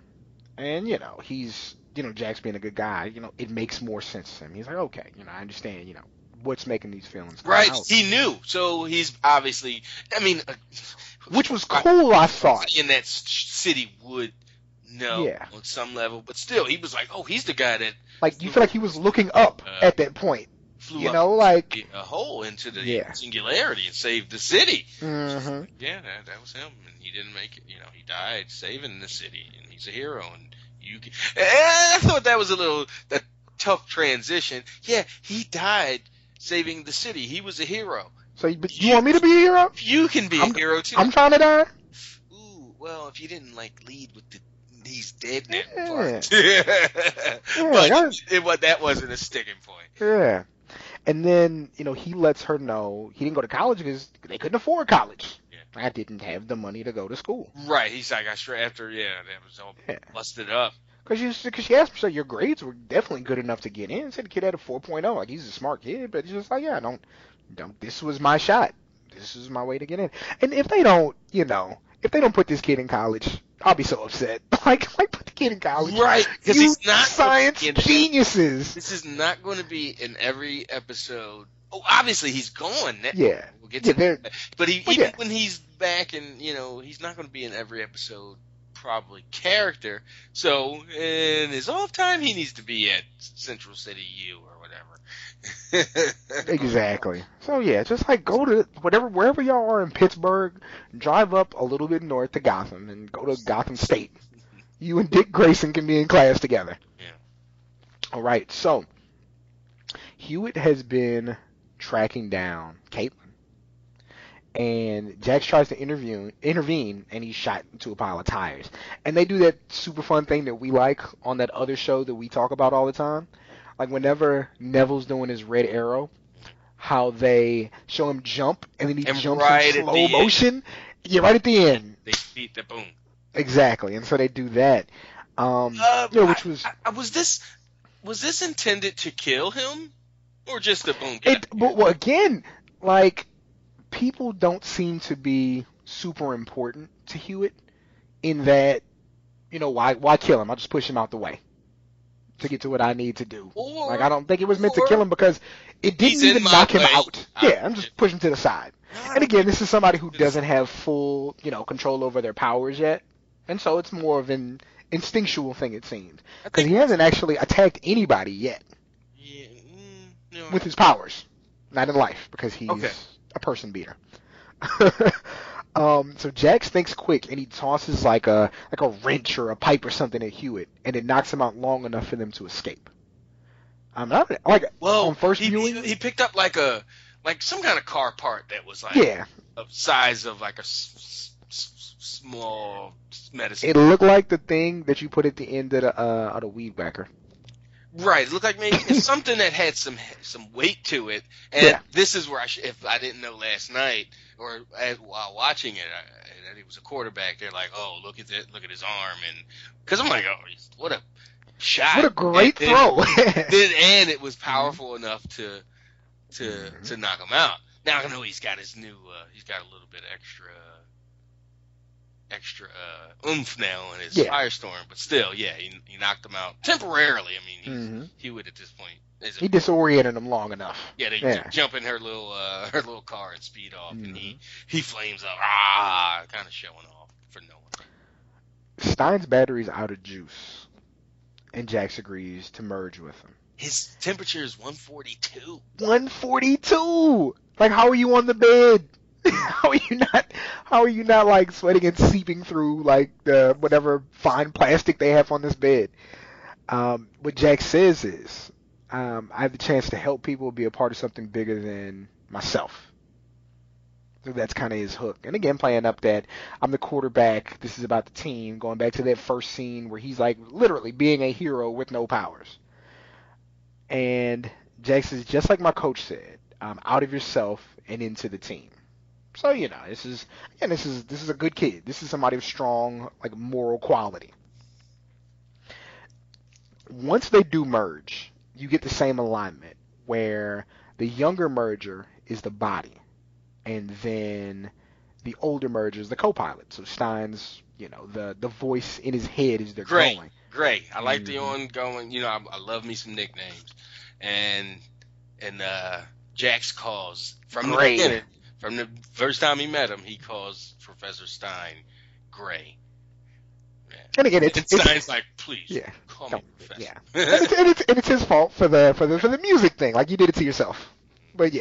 And, you know, he's, you know, Jax being a good guy, you know, it makes more sense to him. He's like, okay, you know, I understand, you know, what's making these feelings come out. Right, he knew. So he's obviously, I mean. Which was cool, I thought. In that city would. No, yeah. On some level, but still, he was like, "Oh, he's the guy that." Like, you feel like he was looking up at that point, you know, like a hole into the singularity and saved the city. Mm-hmm. Yeah, that was him, and he didn't make it. You know, he died saving the city, and he's a hero. And you, I thought that was a tough transition. Yeah, he died saving the city. He was a hero. So, but you want me to be a hero? You can be a hero too. I'm trying to die. Ooh, well, if you didn't like lead with the. He's dead now. Yeah. Yeah, but that wasn't a sticking point. Yeah. And then, you know, he lets her know he didn't go to college because they couldn't afford college. Yeah. I didn't have the money to go to school. Right. He's like, that was all busted up. Because she asked me, so your grades were definitely good enough to get in. Said the kid had a 4.0. Like, he's a smart kid, but he's just like, yeah, don't. This was my shot. This is my way to get in. And if they don't, you know, put this kid in college, I'll be so upset. Like put the kid in college. Right. Because he's not science geniuses. This is not going to be in every episode. Oh, obviously he's gone. Yeah. We'll get to that. But even when he's back and, you know, he's not going to be in every episode, probably character. So in his off time, he needs to be at Central City U or whatever. Exactly. So yeah, just like go to wherever y'all are in Pittsburgh, drive up a little bit north to Gotham and go to Gotham State. You and Dick Grayson can be in class together. Yeah. All right. So Hewitt has been tracking down Caitlin, and Jax tries to intervene, and he's shot into a pile of tires. And they do that super fun thing that we like on that other show that we talk about all the time. Like, whenever Neville's doing his Red Arrow, how they show him jump, and then he jumps right in slow motion. Yeah, right at the end. They beat the boom. Exactly, and so they do that. Which was... Was this intended to kill him? Or just the boom? Well, again, like, people don't seem to be super important to Hewitt in that, you know, why kill him? I'll just push him out the way to get to what I need to do. Like, I don't think it was meant to kill him because it didn't even knock him out. Yeah, I'm just pushing him to the side. And again, this is somebody who doesn't have full, you know, control over their powers yet. And so it's more of an instinctual thing, it seems. Because he hasn't actually attacked anybody yet. Yeah, no. With his powers. Not in life, because he's a person beater. So Jax thinks quick, and he tosses like a wrench or a pipe or something at Hewitt, and it knocks him out long enough for them to escape. I'm not like on first viewing. He picked up like some kind of car part that was of size of like a small medicine. It looked like the thing that you put at the end of the weed whacker. Right, it looked like maybe it's something that had some weight to it, and this is where if I didn't know last night or while watching it, and it was a quarterback. They're like, "Oh, look at that! Look at his arm!" And because I'm like, "Oh, what a shot! What a great throw!" And it was powerful enough to knock him out. Now I know he's got his new, he's got a little bit extra oomph now in his Firestorm, but still, he knocked him out temporarily. I mean, Hewitt at this point he disoriented him long enough. Yeah, they jump in her little car and speed off, and he flames up, kind of showing off for no one. Stein's battery's out of juice, and Jax agrees to merge with him. His temperature is 142. 142. Like, how are you on the bed? How are you not like sweating and seeping through like the whatever fine plastic they have on this bed? What Jack says is, I have the chance to help people, be a part of something bigger than myself. So that's kind of his hook. And again, playing up that I'm the quarterback, this is about the team, going back to that first scene where he's like literally being a hero with no powers. And Jack says, just like my coach said, out of yourself and into the team. So, this is a good kid. This is somebody with strong, like, moral quality. Once they do merge, you get the same alignment where the younger merger is the body, and then the older merger is the co-pilot. So Stein's, the voice in his head as they're growing. Great. I like the ongoing. I love me some nicknames, and Jax calls from the beginning. From the first time he met him, he calls Professor Stein Gray. Yeah. And again, it's Stein's like, please, call me Professor. Yeah. and it's his fault for the music thing. Like, you did it to yourself. But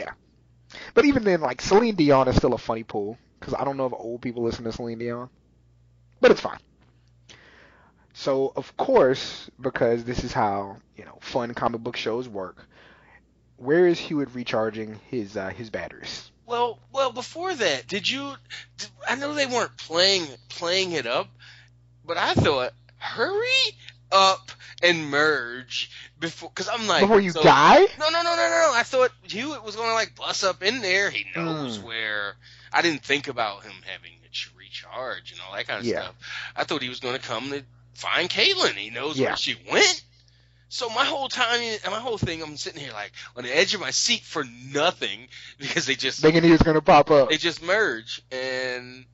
but even then, like, Celine Dion is still a funny pool, because I don't know if old people listen to Celine Dion, but it's fine. So of course, because this is how fun comic book shows work, where is Hewitt recharging his batteries? Well. Before that, I know they weren't playing it up, but I thought, hurry up and merge before you die. No. I thought Hewitt was going to bust up in there. He knows where. I didn't think about him having to recharge and all that kind of stuff. I thought he was going to come to find Caitlin. He knows where she went. So my whole time and my whole thing, I'm sitting here on the edge of my seat for nothing, because they just thinking he was going to pop up. They just merge, and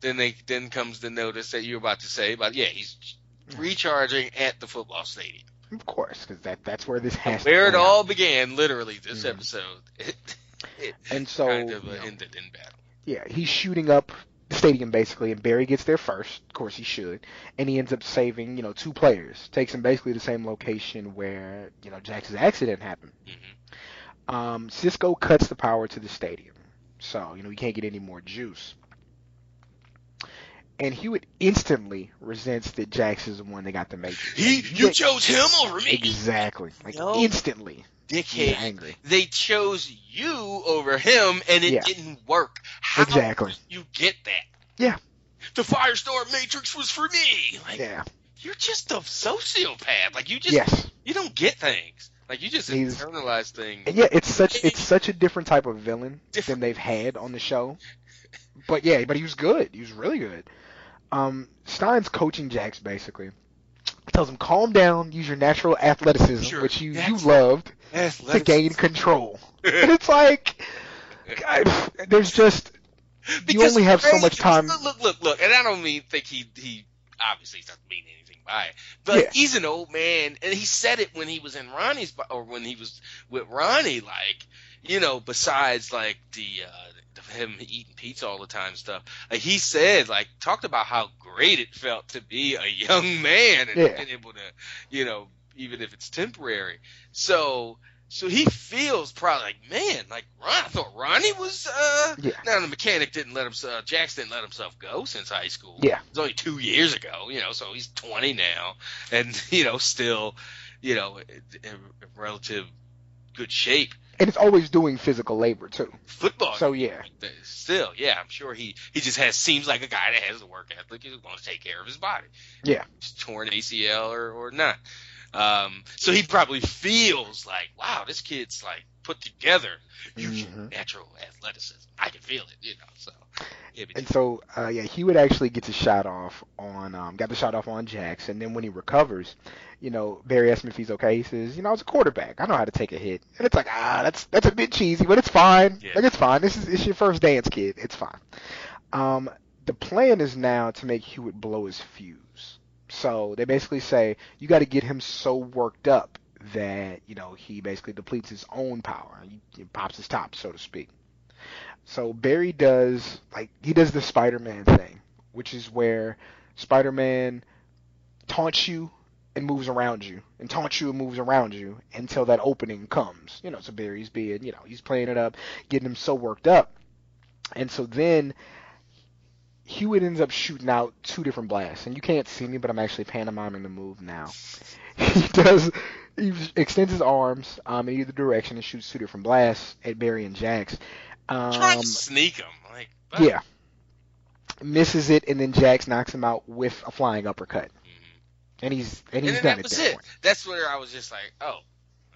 then comes the notice that you're about to say about he's recharging at the football stadium. Of course, because that's where this has to be. Where it all began, literally, this episode. It kind of ended in battle. Yeah, he's shooting up the stadium basically, and Barry gets there first, of course he should, and he ends up saving, two players. Takes him basically the same location where, Jax's accident happened. Mm-hmm. Cisco cuts the power to the stadium, so, he can't get any more juice. And Hewitt instantly resents that Jax is the one that got the Matrix. You chose him over me! Exactly. Instantly. Dickhead. He's angry. They chose you over him, and it didn't work. How did you get that? Yeah. The Firestorm Matrix was for me. You're just a sociopath. You don't get things. You just internalize things. And it's such a different type of villain than they've had on the show. But but he was good. He was really good. Stein's coaching Jax basically. Tells him, calm down, use your natural athleticism, which you loved, to gain control. And it's God, there's just you only have so much time. Look, and I don't think he obviously doesn't mean anything by it, but he's an old man, and he said it when he was in Ronnie's or when he was with Ronnie, besides him eating pizza all the time stuff. He said, talked about how great it felt to be a young man and able to, even if it's temporary. So So he feels probably like, man, like I thought Ronnie was. Now the mechanic didn't let him. Jackson didn't let himself go since high school. Yeah, it was only 2 years ago. You know, so he's 20 now, and you know, still, you know, in relative good shape. And it's always doing physical labor too. Football. So yeah. Still, yeah, I'm sure he just has seems like a guy that has a work ethic. He wants to take care of his body. Yeah. He's torn ACL or not. So he probably feels like, wow, this kid's like put together. Usual natural athleticism. I can feel it, you know. So. And so, Hewitt actually gets a shot off on, got the shot off on Jax, and then when he recovers, you know, Barry asks him if he's okay. He says, you know, I was a quarterback. I know how to take a hit. And it's like, that's a bit cheesy, but it's fine. Yeah. Like, it's fine. It's your first dance, kid. It's fine. The plan is now to make Hewitt blow his fuse. So they basically say, you got to get him so worked up that, you know, he basically depletes his own power. He pops his top, so to speak. So Barry does, like, he does the Spider-Man thing, which is where Spider-Man taunts you and moves around you, and taunts you and moves around you until that opening comes. You know, so Barry's being, you know, he's playing it up, getting him so worked up. And so then Hewitt ends up shooting out two different blasts. And you can't see me, but I'm actually pantomiming the move now. He extends his arms in either direction and shoots two different blasts at Barry and Jax. Trying to sneak him. Like, but... Yeah. Misses it, and then Jax knocks him out with a flying uppercut. Mm-hmm. And he's done at that point. That's where I was just like, oh,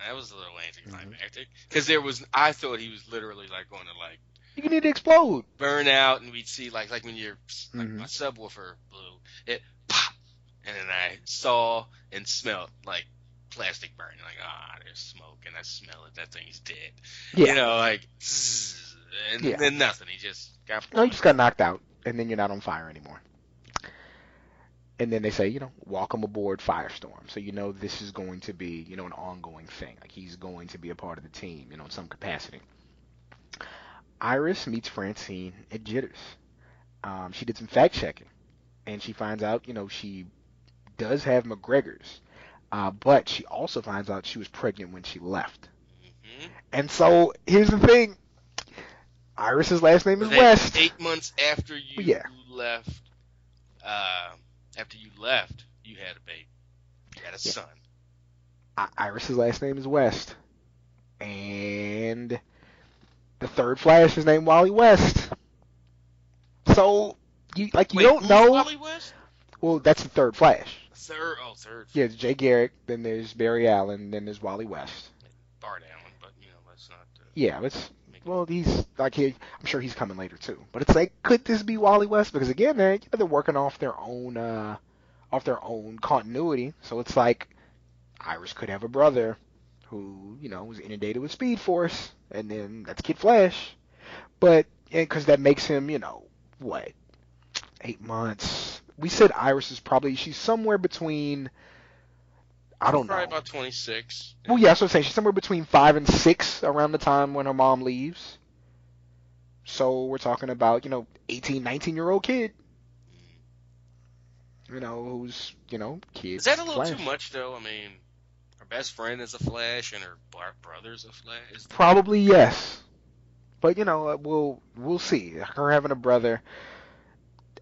that was a little anticlimactic. Because I thought he was literally like going to like. You need to explode. Burn out, and we'd see like when you're like my subwoofer blew, it pop, and then I saw and smelled like plastic burning. Like there's smoke, and I smell it. That thing's dead. Yeah. You know, like. Zzz, and then nothing. He just got knocked out, and then you're not on fire anymore. And then they say, you know, welcome aboard Firestorm. So you know this is going to be, you know, an ongoing thing. Like he's going to be a part of the team, you know, in some capacity. Iris meets Francine at Jitters. She did some fact checking, and she finds out, you know, she does have MacGregor's, but she also finds out she was pregnant when she left. Mm-hmm. And so here's the thing. Iris's last name is West. 8 months after you left, you had a baby. You had a son. Iris's last name is West, and the third Flash is named Wally West. So you like you don't know. Wally West? Well, that's the third Flash. Third. Yeah, it's Jay Garrick. Then there's Barry Allen. Then there's Wally West. Bart Allen, but you know, let's not. Well, he's like I'm sure he's coming later too. But it's like, could this be Wally West? Because again, they're working off their own, continuity. So it's like, Iris could have a brother who, you know, was inundated with Speed Force, and then that's Kid Flash. But because that makes him, you know, what, 8 months? We said Iris is probably she's somewhere between. I don't know. Probably about 26. Well, yeah, that's what I'm saying. She's somewhere between 5 and 6 around the time when her mom leaves. So we're talking about, you know, 18, 19-year-old kid. You know, who's, you know, kid. Is that a little too much, though? I mean, her best friend is a Flash and her brother's a Flash. Probably, yes. But, you know, we'll see. Her having a brother,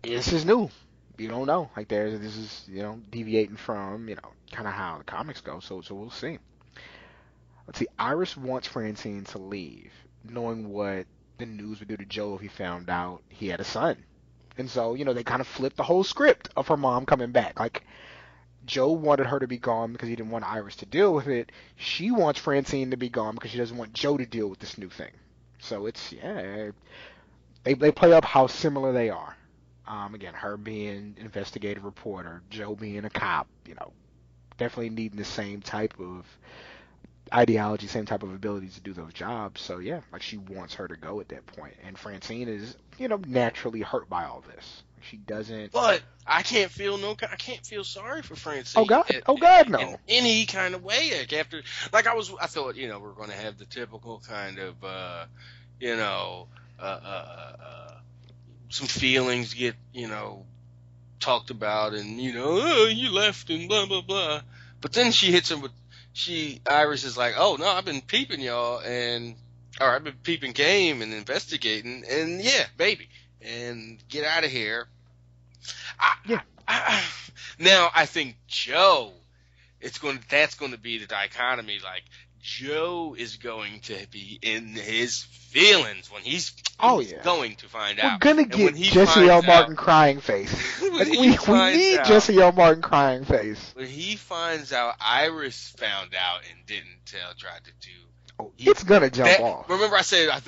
this is new. You don't know. Like, this is, you know, deviating from, you know, kind of how the comics go, so we'll see. Let's see. Iris wants Francine to leave, knowing what the news would do to Joe if he found out he had a son. And so, you know, they kind of flipped the whole script of her mom coming back. Like, Joe wanted her to be gone because he didn't want Iris to deal with it. She wants Francine to be gone because she doesn't want Joe to deal with this new thing. So it's, they play up how similar they are. Again, her being an investigative reporter, Joe being a cop, you know, definitely needing the same type of ideology, same type of ability to do those jobs. So, yeah, like she wants her to go at that point. And Francine is, you know, naturally hurt by all this. She doesn't. But I can't feel sorry for Francine. Oh God, no. In any kind of way. Like after, I thought, you know, we're going to have the typical kind of, you know, some feelings get, you know, talked about, and you know, oh, you left and blah blah blah. But then she hits him with Iris is like, oh, no, I've been peeping y'all, or I've been peeping game and investigating, and yeah, baby, and get out of here. Now I think Joe, that's going to be the dichotomy. Like, Joe is going to be in his feelings when he's going to find out. We're going to get Jesse L. Martin crying face. We need Jesse L. Martin crying face. When he finds out Iris found out and didn't tell, tried to do. Oh, it's going to jump off. Remember I said I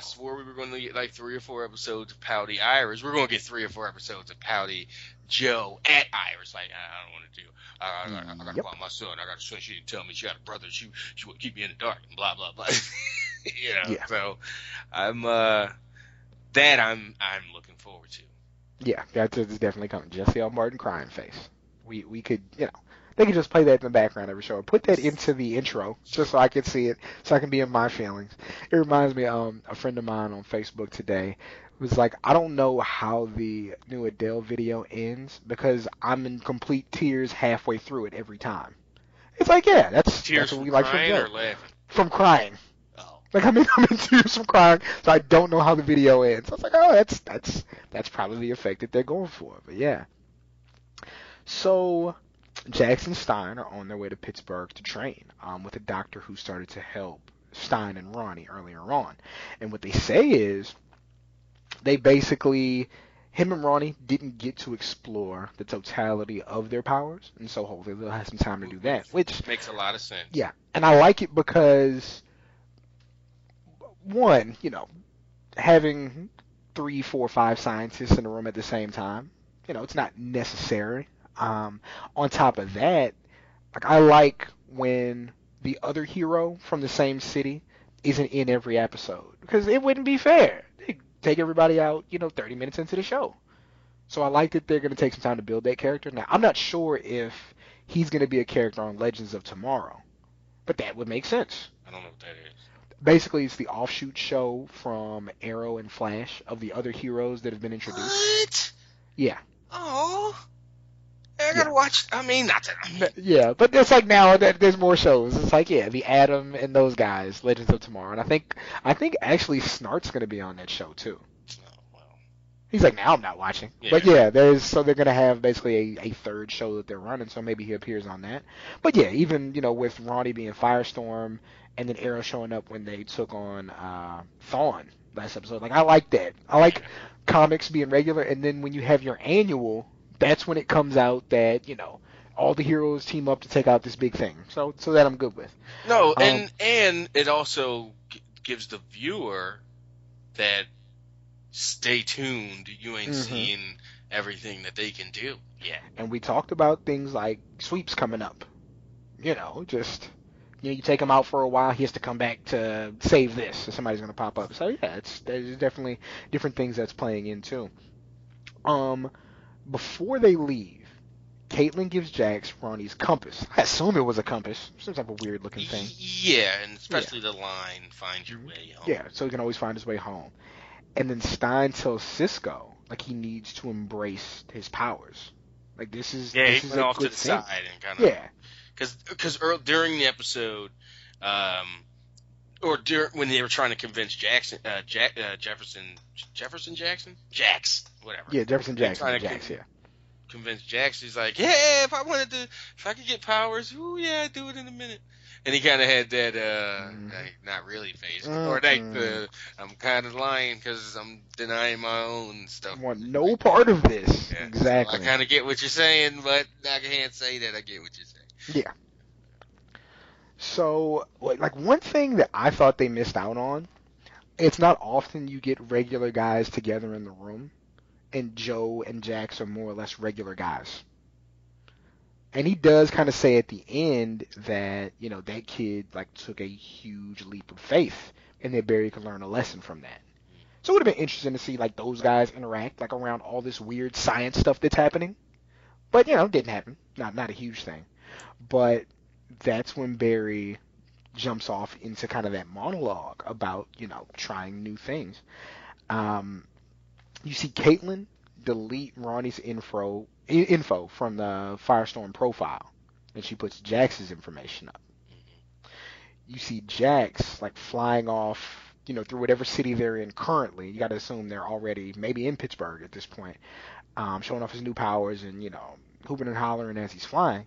swore we were going to get like 3 or 4 episodes of Pouty Iris. We're going to get 3 or 4 episodes of Pouty Joe at Iris. Like, I don't want to do. I got to call my son. I got a son. She didn't tell me she had a brother. She would keep me in the dark and blah, blah, blah. You know, yeah. So I'm I'm looking forward to. Yeah, that's definitely coming. Jesse L. Martin crying face. We could, you know. They could just play that in the background every show. Put that into the intro just so I could see it, so I can be in my feelings. It reminds me a friend of mine on Facebook today was like, I don't know how the new Adele video ends because I'm in complete tears halfway through it every time. It's like, yeah, that's what we like from Adele. Tears from crying or laughing? From crying. Oh. Like, I'm in tears from crying, so I don't know how the video ends. I was like, oh, that's probably the effect that they're going for. But yeah. So... Jackson and Stein are on their way to Pittsburgh to train with a doctor who started to help Stein and Ronnie earlier on. And what they say is they basically, him and Ronnie didn't get to explore the totality of their powers. And so hopefully they'll have some time to do that, which makes a lot of sense. Yeah. And I like it because, one, you know, having 3, 4, 5 scientists in a room at the same time, you know, it's not necessary. On top of that, like, I like when the other hero from the same city isn't in every episode, because it wouldn't be fair. They take everybody out, you know, 30 minutes into the show. So I like that they're going to take some time to build that character. Now, I'm not sure if he's going to be a character on Legends of Tomorrow, but that would make sense. I don't know what that is. Basically, it's the offshoot show from Arrow and Flash of the other heroes that have been introduced. What? Yeah. Oh. I gotta watch. I mean, not that. Yeah, but it's like now that there's more shows. It's like, yeah, the Atom and those guys, Legends of Tomorrow, and I think actually Snart's gonna be on that show too. Oh well. He's like, now I'm not watching. Yeah. But yeah, they're gonna have basically a third show that they're running, so maybe he appears on that. But yeah, even you know with Ronnie being Firestorm and then Arrow showing up when they took on Thawne last episode, like I like that. I like comics being regular, and then when you have your annual. That's when it comes out that, you know, all the heroes team up to take out this big thing. So that I'm good with. No, and it also gives the viewer that stay tuned. You ain't seeing everything that they can do yet. And we talked about things like sweeps coming up. You know, just, you know, you take him out for a while, he has to come back to save this. So somebody's going to pop up. So, yeah, there's definitely different things that's playing in, too. Before they leave, Caitlin gives Jax Ronnie's compass. I assume it was a compass. Seems like a weird-looking thing. Yeah, and especially the line, find your way home. Yeah, so he can always find his way home. And then Stein tells Cisco, like, he needs to embrace his powers. Like, this is yeah, this he is went a off good to the thing. Side and kind of... Yeah. Because during the episode, when they were trying to convince Jefferson Jackson, convince Jackson. He's like, yeah, if I could get powers, ooh, yeah, I'd do it in a minute. And he kind of had that, like, not really face, or like the, I'm kind of lying because I'm denying my own stuff. I want no part of this. Yeah. Exactly. So I kind of get what you're saying, but I can't say that I get what you're saying. Yeah. So, like, one thing that I thought they missed out on, it's not often you get regular guys together in the room, and Joe and Jax are more or less regular guys. And he does kind of say at the end that, you know, that kid, like, took a huge leap of faith, and that Barry could learn a lesson from that. So it would have been interesting to see, like, those guys interact, like, around all this weird science stuff that's happening. But, you know, it didn't happen. Not a huge thing. But... that's when Barry jumps off into kind of that monologue about, you know, trying new things. You see Caitlin delete Ronnie's info from the Firestorm profile, and she puts Jax's information up. you see Jax like flying off, you know, through whatever city they're in currently. You got to assume they're already maybe in Pittsburgh at this point, showing off his new powers and, you know, hooping and hollering as he's flying.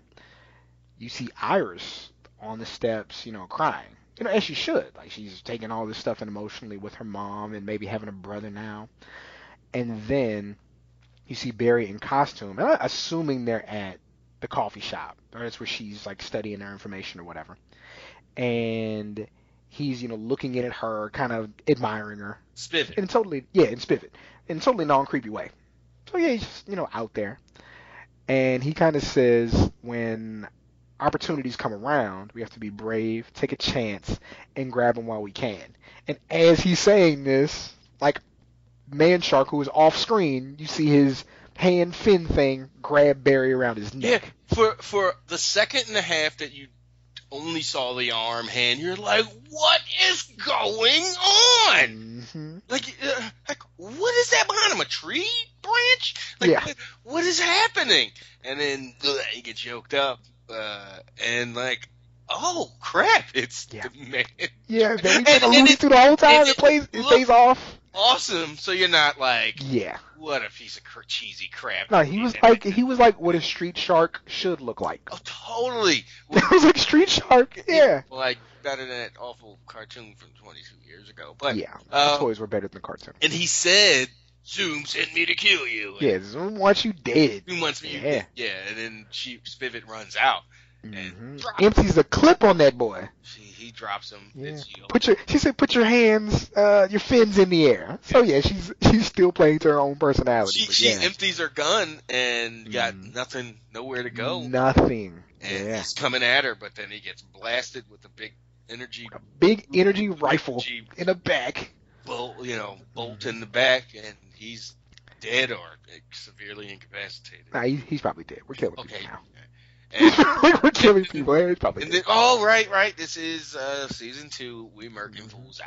You see Iris on the steps, you know, crying, you know, as she should. Like, she's taking all this stuff in emotionally with her mom and maybe having a brother now. And then you see Barry in costume, and I'm assuming they're at the coffee shop, or that's where she's like studying her information or whatever. And he's, you know, looking in at her, kind of admiring her. Spivot. And totally, yeah, in Spivot. In a totally non-creepy way. So, yeah, he's just, you know, out there. And he kind of says, when opportunities come around, we have to be brave, take a chance, and grab them while we can. And as he's saying this, like, Man Shark, who is off screen, you see his hand fin thing grab Barry around his neck. Yeah, for the second and a half that you only saw the arm hand, you're like, what is going on? Mm-hmm. Like, what is that behind him? A tree branch? Like, yeah. What is happening? And then he gets yoked up, and like, oh crap! It's the man. Yeah, they've been alluding to the whole time. It pays off. Awesome. So you're not like, yeah, what a piece of cheesy crap. No, he was like what a street shark should look like. Oh, totally. Well, it was like street shark. Yeah. Like better than that awful cartoon from 22 years ago. But yeah, the toys were better than the cartoon. And he said, "Zoom sent me to kill you." And yeah, Zoom wants you dead. Zoom wants me. Yeah. Yeah. And then Spivot runs out. And empties the clip on that boy. He drops him. Yeah. She said, "Put your hands, your fins in the air." So yeah, she's still playing to her own personality. She empties her gun and got nothing, nowhere to go. Nothing. And he's coming at her, but then he gets blasted with a big energy rifle in the back. Well, you know, bolt in the back, and he's dead or severely incapacitated. Nah, he's probably dead. We're killing people now. And, we're killing people. Right. This is season 2. We murking fools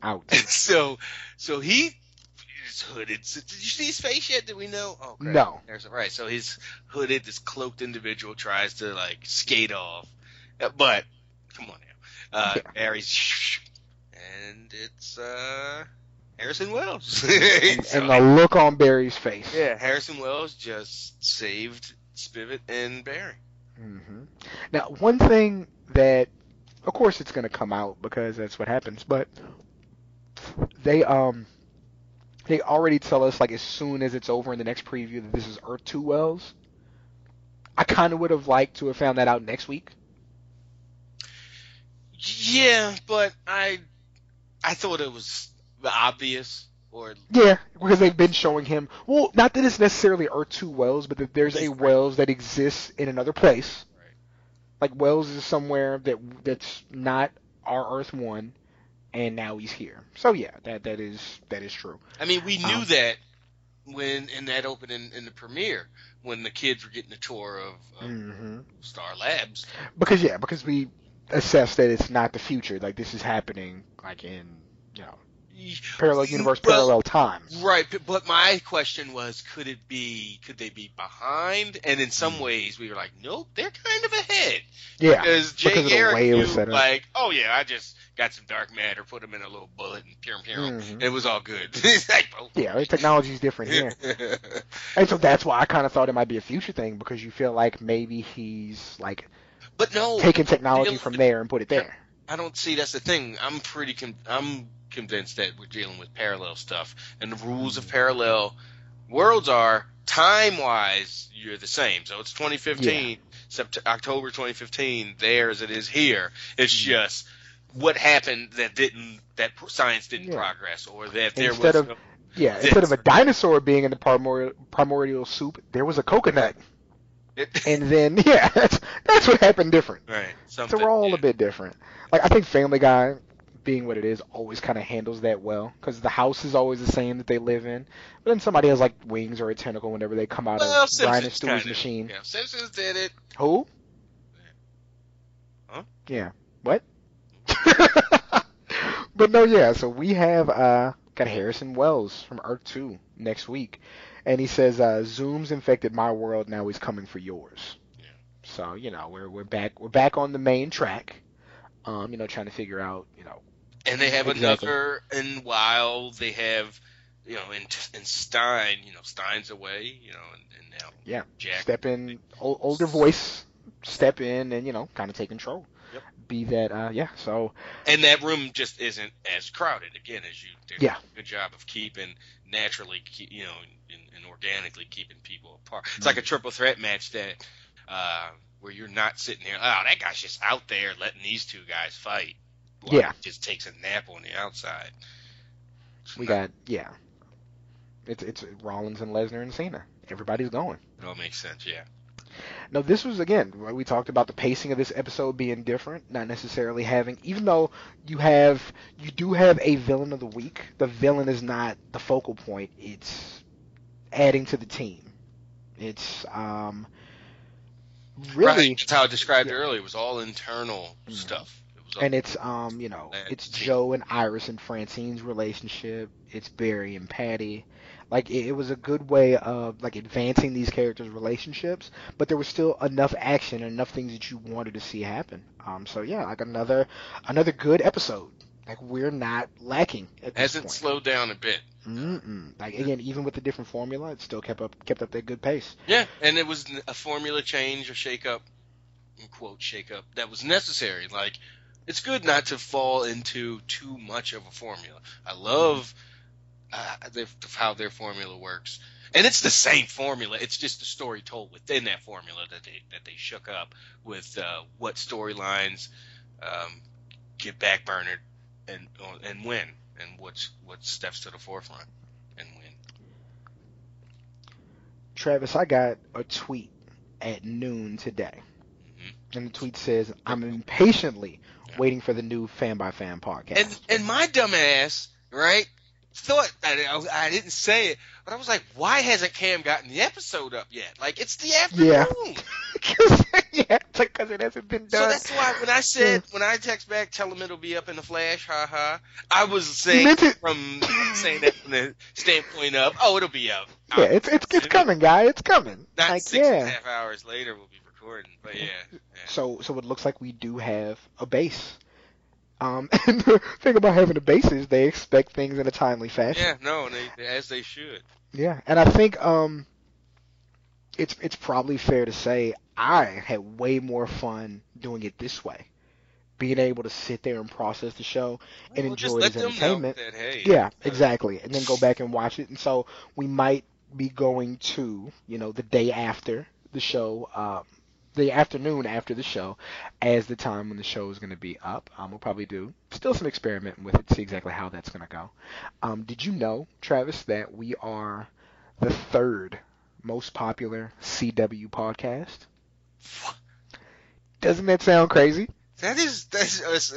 out. So he is hooded. Did you see his face yet? Did we know? Oh, crap. No. Right. So his hooded, this cloaked individual tries to like skate off, but come on now, Barry's, and it's Harrison Wells. And the look on Barry's face. Yeah, Harrison Wells just saved Spivot and Barry. Mm-hmm. Now, one thing that, of course, it's going to come out because that's what happens, but they already tell us, like, as soon as it's over in the next preview that this is Earth 2 Wells. I kind of would have liked to have found that out next week. Yeah, but I thought it was obvious. Yeah, because they've been showing him. Well, not that it's necessarily Earth 2 Wells, but that there's a Wells that exists in another place. Right. Like, Wells is somewhere that's not our Earth 1, and now he's here. So yeah, that is true. I mean, we knew that when in that opening in the premiere when the kids were getting a tour of Star Labs. Because we assessed that it's not the future. Like, this is happening like in, you know, parallel universe, parallel times. Right, but my question was, could they be behind? And in some ways, we were like, nope, they're kind of ahead. Yeah, because Jay Garrick knew, like, oh yeah, I just got some dark matter, put them in a little bullet, and it was all good. Like, oh. Yeah, the technology's different here. And so that's why I kind of thought it might be a future thing, because you feel like maybe he's, like, but no, taking technology from there and put it there. I don't see, that's the thing. I'm convinced that we're dealing with parallel stuff, and the rules of parallel worlds are time-wise you're the same. So it's 2015, October 2015 there as it is here. It's just what happened that science didn't progress, or that there instead was instead of a dinosaur being in the primordial soup, there was a coconut. And then, that's what happened different. Right. So we're all a bit different. Like, I think Family Guy, being what it is, always kind of handles that well, because the house is always the same that they live in, but then somebody has like wings or a tentacle whenever they come out of Brian and Stewie's machine. Yeah, Simpsons did it. Who? Huh? Yeah. What? But no, yeah. So we have got Harrison Wells from Earth 2 next week, and he says, "Zoom's infected my world. Now he's coming for yours." Yeah. So you know we're back on the main track. you know, trying to figure out, you know. And they have another, and while they have, you know, and Stein, you know, Stein's away, you know, and now yeah. Jack. Step in, older voice, step in and, you know, kind of take control. Yep. Be that, yeah, so. And that room just isn't as crowded, again, as you did yeah. a good job of keeping, naturally, you know, and organically keeping people apart. It's mm-hmm. like a triple threat match that, where you're not sitting there, oh, that guy's just out there letting these two guys fight. Well, yeah. Just takes a nap on the outside. We got, yeah. It's Rollins and Lesnar and Cena. Everybody's going. It all makes sense, yeah. Now, this was, again, we talked about the pacing of this episode being different, not necessarily having, even though you do have a villain of the week, the villain is not the focal point. It's adding to the team. It's, really. Right. That's how I described yeah. it earlier. It was all internal mm-hmm. stuff. And it's, you know, it's Joe and Iris and Francine's relationship. It's Barry and Patty. Like, it was a good way of, like, advancing these characters' relationships, but there was still enough action and enough things that you wanted to see happen. So, yeah, like, another good episode. Like, we're not lacking at this point. Hasn't slowed down a bit. Mm-mm. Like, again, even with the different formula, it still kept up that good pace. Yeah, and it was a formula change or shake-up, quote, shake-up, that was necessary. Like... It's good not to fall into too much of a formula. I love how their formula works, and it's the same formula. It's just the story told within that formula that they shook up with what storylines get backburnered and when, and what steps to the forefront and when. Travis, I got a tweet at noon today, mm-hmm. and the tweet says, "I'm impatiently." Waiting for the new Fan by Fan podcast. And my dumb ass, right, thought I didn't say it, but I was like, why hasn't Cam gotten the episode up yet? Like, it's the afternoon. Yeah, it's like because it hasn't been done. So that's why when I said, when I text back, tell him it'll be up in the flash, haha, I was saying from the standpoint of, oh, it'll be up. Yeah, it's coming, guy. It's coming. Not like, 6.5 hours later we'll be recording, but yeah. So it looks like we do have a base. And the thing about having a base is they expect things in a timely fashion. Yeah, no, as they should. Yeah, and I think it's probably fair to say I had way more fun doing it this way, being able to sit there and process the show and enjoy it as entertainment. That, hey, yeah, exactly, and then go back and watch it. And so we might be going to, you know, the day after the show. The afternoon after the show as the time when the show is going to be up. We'll probably do still some experimenting with it to see exactly how that's going to go. Did you know, Travis, that we are the third most popular CW podcast? Doesn't that sound crazy? That's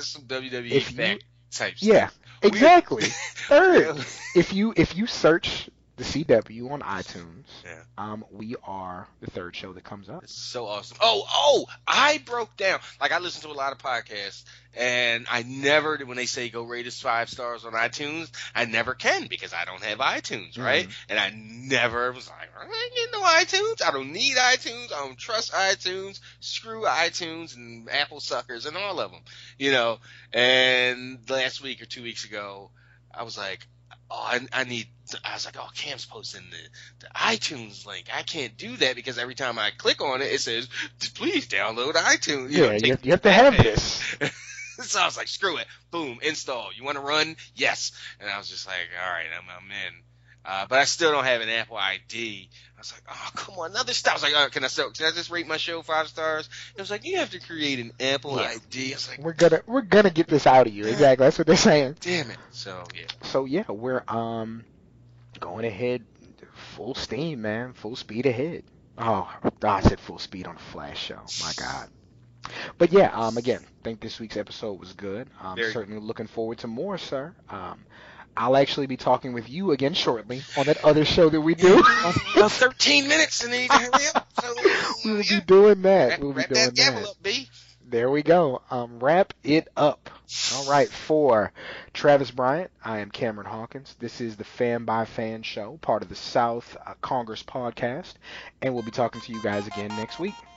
some WWE type stuff. Yeah, exactly. Third. If you search... The CW on iTunes. Yeah. We are the third show that comes up. It's so awesome. Oh, I broke down. Like, I listen to a lot of podcasts, and I never, when they say go rate us 5 stars on iTunes, I never can because I don't have iTunes, right? Mm-hmm. And I never was like, I ain't getting no iTunes. I don't need iTunes. I don't trust iTunes. Screw iTunes and Apple suckers and all of them, you know. And last week or 2 weeks ago, I was like, I was like, Cam's posting the iTunes link. I can't do that because every time I click on it, it says, please download iTunes. You know, you have to have this. So I was like, screw it. Boom, install. You want to run? Yes. And I was just like, all right, I'm in. But I still don't have an Apple ID. I was like, oh, come on, another stop. I was like, oh, can I just rate my show 5 stars? And I was like, you have to create an Apple ID. I was like, we're gonna get this out of you. Exactly, that's what they're saying. Damn it. So yeah. So yeah, we're going ahead, full steam, man, full speed ahead. Oh, I said full speed on the Flash show. My God. But yeah, again, I think this week's episode was good. I'm certainly looking forward to more, sir. I'll actually be talking with you again shortly on that other show that we do. 13 minutes and then you hurry up. So, we'll be doing that. Wrap that gavel up, B. There we go. Wrap it up. All right. For Travis Bryant, I am Cameron Hawkins. This is the Fan by Fan show, part of the South Congress podcast. And we'll be talking to you guys again next week.